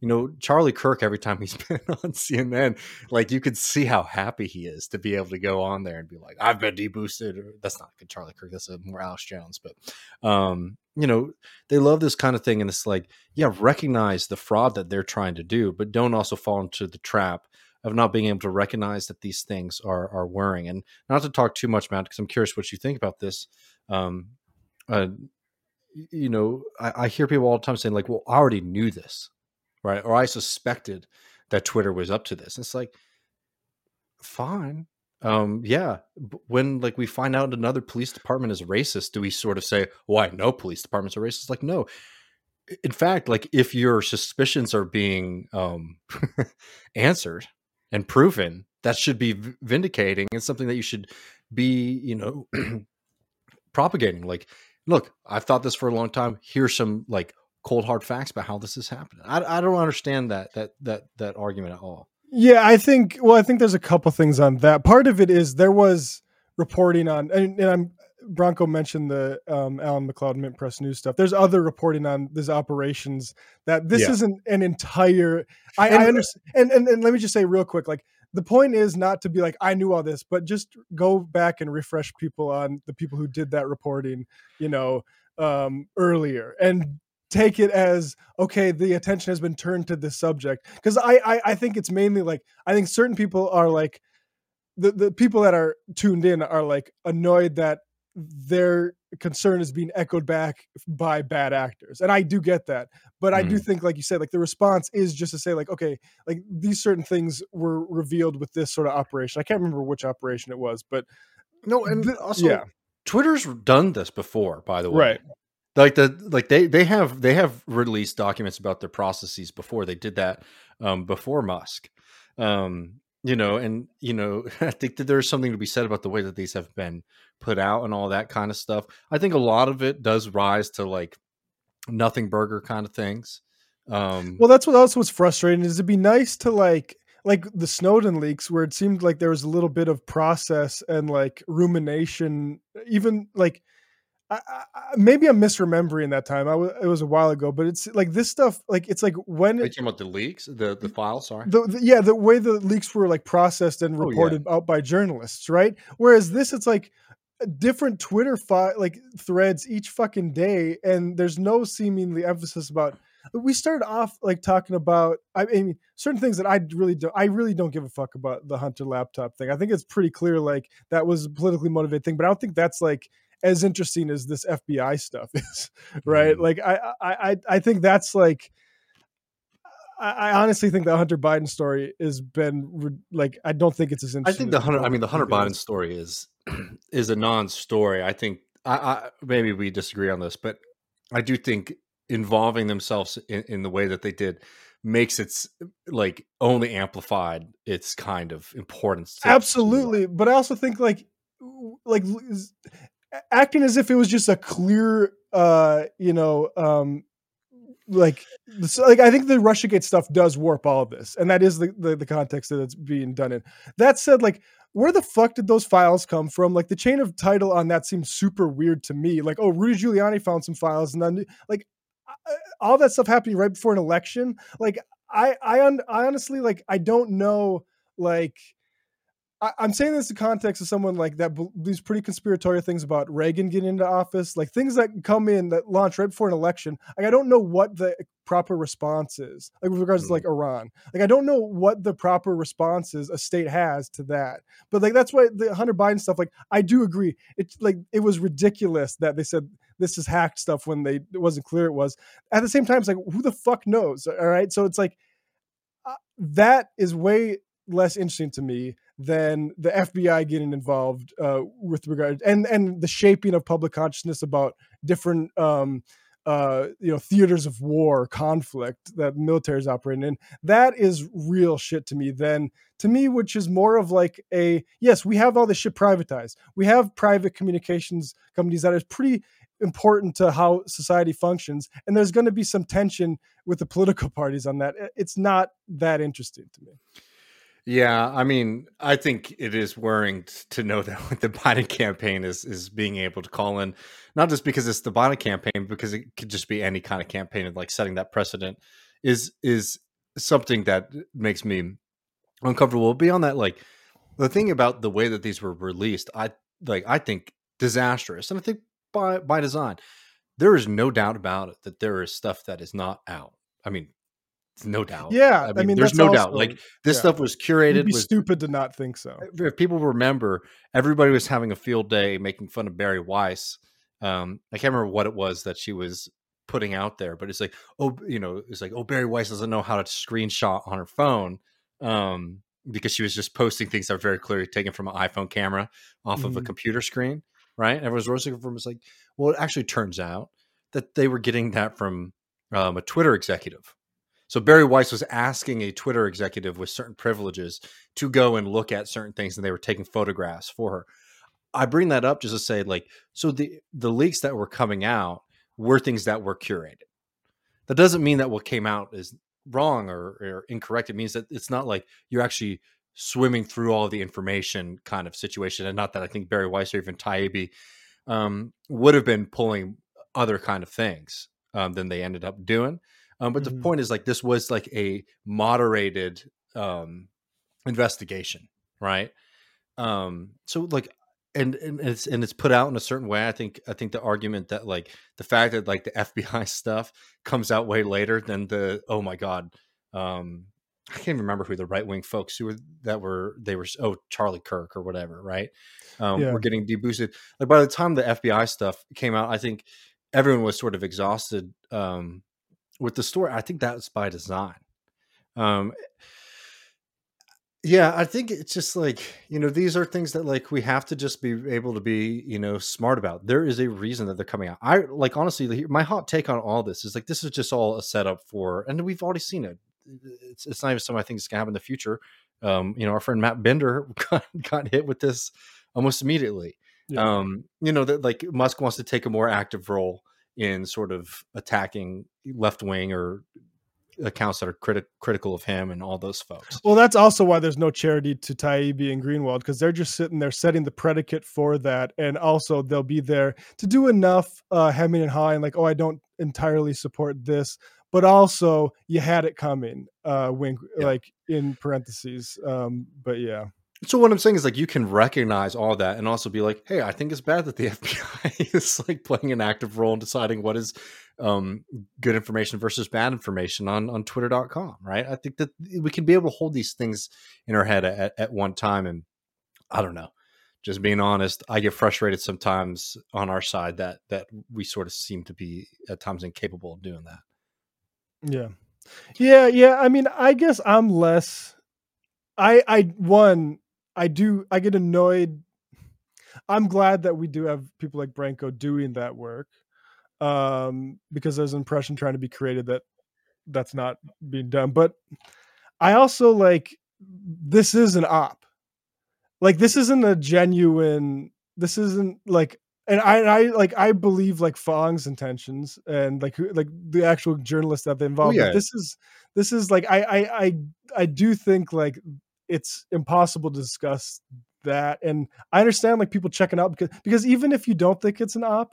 You know, Charlie Kirk, every time he's been on C N N, like you could see how happy he is to be able to go on there and be like, I've been deboosted. Or, that's not good Charlie Kirk. That's a more Alex Jones. But, um, you know, they love this kind of thing. And it's like, yeah, recognize the fraud that they're trying to do, but don't also fall into the trap of not being able to recognize that these things are, are worrying. And not to talk too much, Matt, because I'm curious what you think about this. Um, uh, you know, I, I hear people all the time saying like, well, I already knew this. Right. Or I suspected that Twitter was up to this. It's like, fine. Um, yeah. When like we find out another police department is racist, do we sort of say, well, I know police departments are racist? Like, no. In fact, like if your suspicions are being um, answered and proven, that should be vindicating and something that you should be, you know, propagating. Like, look, I've thought this for a long time. Here's some like cold hard facts about how this is happening. I, I don't understand that that that that argument at all. Yeah, I think well, I think there's a couple things on that. Part of it is there was reporting on, and, and I'm Branko mentioned the um, Alan McLeod Mint Press News stuff. There's other reporting on these operations that this yeah. isn't an entire. I, and, I understand, and, and and let me just say real quick, like the point is not to be like I knew all this, but just go back and refresh people on the people who did that reporting, you know, um, earlier and. Take it as, okay, the attention has been turned to this subject. Because I, I I think it's mainly like, I think certain people are like, the, the people that are tuned in are like annoyed that their concern is being echoed back by bad actors. And I do get that. But mm-hmm. I do think, like you said, like the response is just to say like, okay, like these certain things were revealed with this sort of operation. I can't remember which operation it was, but. No, and th- also yeah. Twitter's done this before, by the way. Right. Like the like they they have they have released documents about their processes before. They did that um, before Musk, um, you know, and you know I think that there's something to be said about the way that these have been put out and all that kind of stuff. I think a lot of it does rise to like nothing burger kind of things. Um, well, that's what also was frustrating is it'd be nice to like. Like the Snowden leaks where it seemed like there was a little bit of process and like rumination, even like. I, I, maybe I'm misremembering that time. I w- it was a while ago, but it's like this stuff. Like it's like when it, talking about the leaks, the the file. Sorry, the, the, yeah, the way the leaks were like processed and reported oh, yeah. out by journalists, right? Whereas this, it's like different Twitter fi- like threads each fucking day, and there's no seemingly emphasis about. We started off like talking about. I mean, certain things that I really don't. I really don't give a fuck about the Hunter laptop thing. I think it's pretty clear like that was a politically motivated thing, but I don't think that's like. As interesting as this F B I stuff is, right? Mm. Like I, I, I think that's like, I, I honestly think the Hunter Biden story has been re- like, I don't think it's as interesting. I think the Hunter, I mean, the Hunter Biden story is, is a non-story. I think I, I, maybe we disagree on this, but I do think involving themselves in, in the way that they did makes its like only amplified its kind of importance. Absolutely. But I also think like, like acting as if it was just a clear, uh, you know, um, like, like I think the Russiagate stuff does warp all of this. And that is the, the, the context that it's being done in. That said, like, where the fuck did those files come from? Like, the chain of title on that seems super weird to me. Like, oh, Rudy Giuliani found some files, and then like all that stuff happening right before an election. Like, I, I, I honestly, like, I don't know, like, I'm saying this in context of someone like that believes pretty conspiratorial things about Reagan getting into office, like things that come in that launch right before an election. Like, I don't know what the proper response is, like with regards to like Iran. Like, I don't know what the proper response is a state has to that. But like, that's why the Hunter Biden stuff, like, I do agree. It's like, it was ridiculous that they said this is hacked stuff when they, it wasn't clear it was. At the same time, it's like, who the fuck knows? All right. So it's like, uh, that is way less interesting to me than the F B I getting involved uh, with regard and, and the shaping of public consciousness about different um, uh, you know, theaters of war, conflict that military is operating in. That is real shit to me. Then to me, which is more of like a, yes, we have all this shit privatized. We have private communications companies that is pretty important to how society functions, and there's going to be some tension with the political parties on that. It's not that interesting to me. Yeah, I mean, I think it is worrying t- to know that what the Biden campaign is is being able to call in, not just because it's the Biden campaign, because it could just be any kind of campaign, and like setting that precedent is is something that makes me uncomfortable. Beyond that, like the thing about the way that these were released, I like I think disastrous, and I think by by design. There is no doubt about it that there is stuff that is not out. I mean. No doubt. Yeah. I mean, I mean there's no also, doubt. Like this yeah. stuff was curated. It'd be was, stupid to not think so. If people remember, everybody was having a field day making fun of Barry Weiss. Um, I can't remember what it was that she was putting out there, but it's like, oh, you know, it's like, oh, Barry Weiss doesn't know how to screenshot on her phone. Um, because she was just posting things that are very clearly taken from an iPhone camera off mm-hmm. of a computer screen. Right. And everyone's roasting from it's like, well, it actually turns out that they were getting that from um, a Twitter executive. So Barry Weiss was asking a Twitter executive with certain privileges to go and look at certain things, and they were taking photographs for her. I bring that up just to say, like, so the, the leaks that were coming out were things that were curated. That doesn't mean that what came out is wrong or, or incorrect. It means that it's not like you're actually swimming through all the information kind of situation. And not that I think Barry Weiss or even Taibbi um, would have been pulling other kind of things um, than they ended up doing. Um, but the mm-hmm. point is, like, this was like a moderated um, investigation, right? Um, so, like, and and it's and it's put out in a certain way. I think I think the argument that like the fact that like the F B I stuff comes out way later than the oh my god, um, I can't even remember who the right wing folks who were that were they were oh Charlie Kirk or whatever, right? Um, yeah. Were getting deboosted. Like by the time the F B I stuff came out, I think everyone was sort of exhausted. Um, With the story, I think that was by design. Um, yeah, I think it's just like, you know, these are things that like we have to just be able to be, you know, smart about. There is a reason that they're coming out. I like, honestly, my hot take on all this is like, this is just all a setup for, and we've already seen it. It's, it's not even something I think is going to happen in the future. Um, you know, our friend Matt Bender got, got hit with this almost immediately. Yeah. Um, you know, that like Musk wants to take a more active role in sort of attacking left wing or accounts that are criti- critical of him and all those folks. Well, that's also why there's no charity to Taibbi and Greenwald, because they're just sitting there setting the predicate for that. And also they'll be there to do enough uh, hemming and hawing, like, oh, I don't entirely support this, but also you had it coming, uh, when, yeah. like in parentheses. Um, but yeah. So what I'm saying is like you can recognize all that and also be like, hey, I think it's bad that the F B I is like playing an active role in deciding what is um, good information versus bad information on, on Twitter dot com, right? I think that we can be able to hold these things in our head at, at one time. And I don't know, just being honest, I get frustrated sometimes on our side that that we sort of seem to be at times incapable of doing that. Yeah. Yeah, yeah. I mean, I guess I'm less I I one I do, I get annoyed. I'm glad that we do have people like Branko doing that work um, because there's an impression trying to be created that that's not being done. But I also like, this is an op. Like this isn't a genuine, this isn't like And I, and I like I believe like Fang's intentions and like who, like the actual journalists that they involved. Oh, yeah. This is this is like I, I I I do think like it's impossible to discuss that. And I understand like people checking out because because even if you don't think it's an op,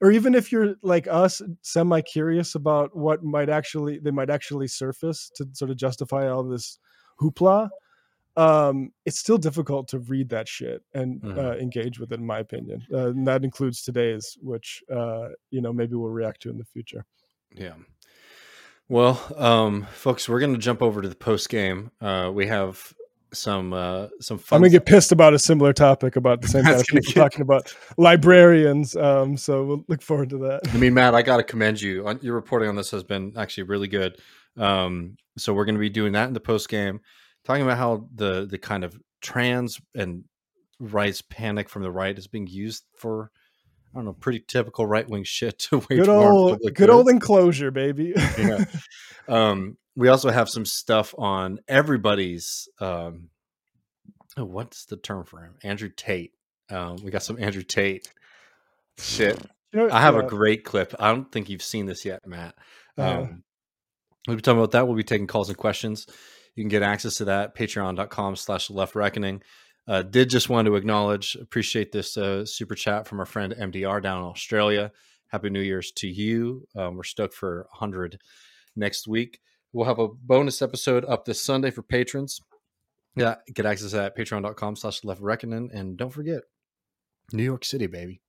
or even if you're like us, semi curious about what might actually they might actually surface to sort of justify all this hoopla, um it's still difficult to read that shit and mm-hmm. uh, engage with it, in my opinion, uh, and that includes today's, which uh you know maybe we'll react to in the future. Yeah, well, um folks, we're going to jump over to the post game. Uh we have some uh some fun. I'm gonna get pissed about a similar topic about the same kind of people talking about librarians, um so we'll look forward to that. I mean, Matt, I gotta commend you on your reporting on this. Has been actually really good. Um so we're going to be doing that in the post game, talking about how the, the kind of trans and rights panic from the right is being used for, I don't know, pretty typical right-wing shit to wage good old, good, good old enclosure, baby. Yeah. Um, we also have some stuff on everybody's, um, oh, what's the term for him? Andrew Tate. Um, we got some Andrew Tate shit. You know, I have uh, a great clip. I don't think you've seen this yet, Matt. Um, uh, we'll be talking about that. We'll be taking calls and questions. You can get access to that, patreon dot com slash left reckoning. Uh, did just want to acknowledge, appreciate this uh, super chat from our friend M D R down in Australia. Happy New Year's to you. Um, we're stoked for one hundred next week. We'll have a bonus episode up this Sunday for patrons. Yeah, get access to that, patreon dot com slash left reckoning. And don't forget, New York City, baby.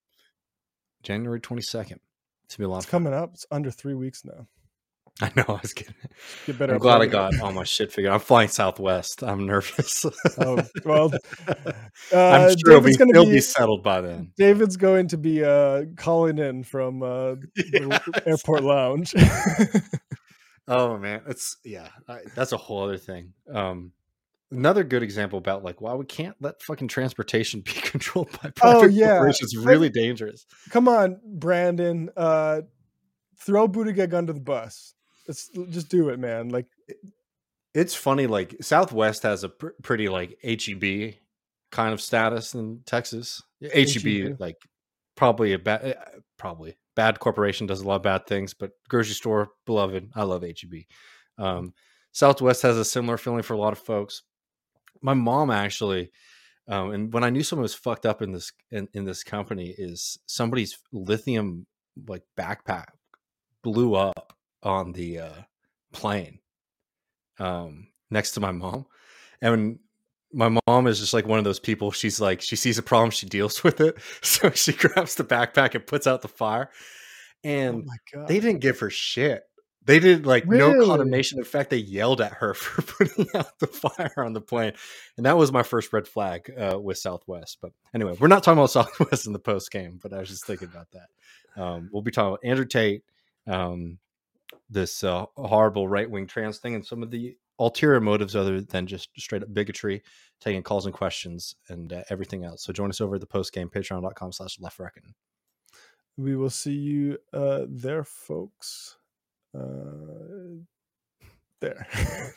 January twenty-second. It's gonna be a lot. It's coming up. It's under three weeks now. I know, I was kidding. Get better. I'm glad I got all my shit figured out. I'm flying Southwest. I'm nervous. Oh, well, uh, I'm sure it'll be, gonna it'll be, be settled by then. David's going to be uh, calling in from uh, yeah, the airport lounge. Oh, man. It's, yeah, I, that's a whole other thing. Um, another good example about like why we can't let fucking transportation be controlled by private oh, yeah. corporations is really I, dangerous. Come on, Brandon. Uh, throw Buttigieg under the bus. Let's just do it, man. Like, it's funny. Like, Southwest has a pr- pretty like H E B kind of status in Texas. H E B, like, probably a bad, probably bad corporation, does a lot of bad things. But grocery store, beloved, I love H E B. Um, Southwest has a similar feeling for a lot of folks. My mom actually, um, and when I knew someone was fucked up in this in, in this company, is somebody's lithium like backpack blew up on the uh, plane um, next to my mom. And my mom is just like one of those people. She's like, she sees a problem, she deals with it. So she grabs the backpack and puts out the fire. And oh they didn't give her shit. They did like really? no condemnation. In fact, they yelled at her for putting out the fire on the plane. And that was my first red flag uh, with Southwest. But anyway, we're not talking about Southwest in the post game, but I was just thinking about that. Um, we'll be talking about Andrew Tate, um, this uh, horrible right-wing trans thing, and some of the ulterior motives other than just straight up bigotry, taking calls and questions and uh, everything else. So join us over at the post game, patreon dot com slash left reckon. We will see you uh, there, folks. Uh, there.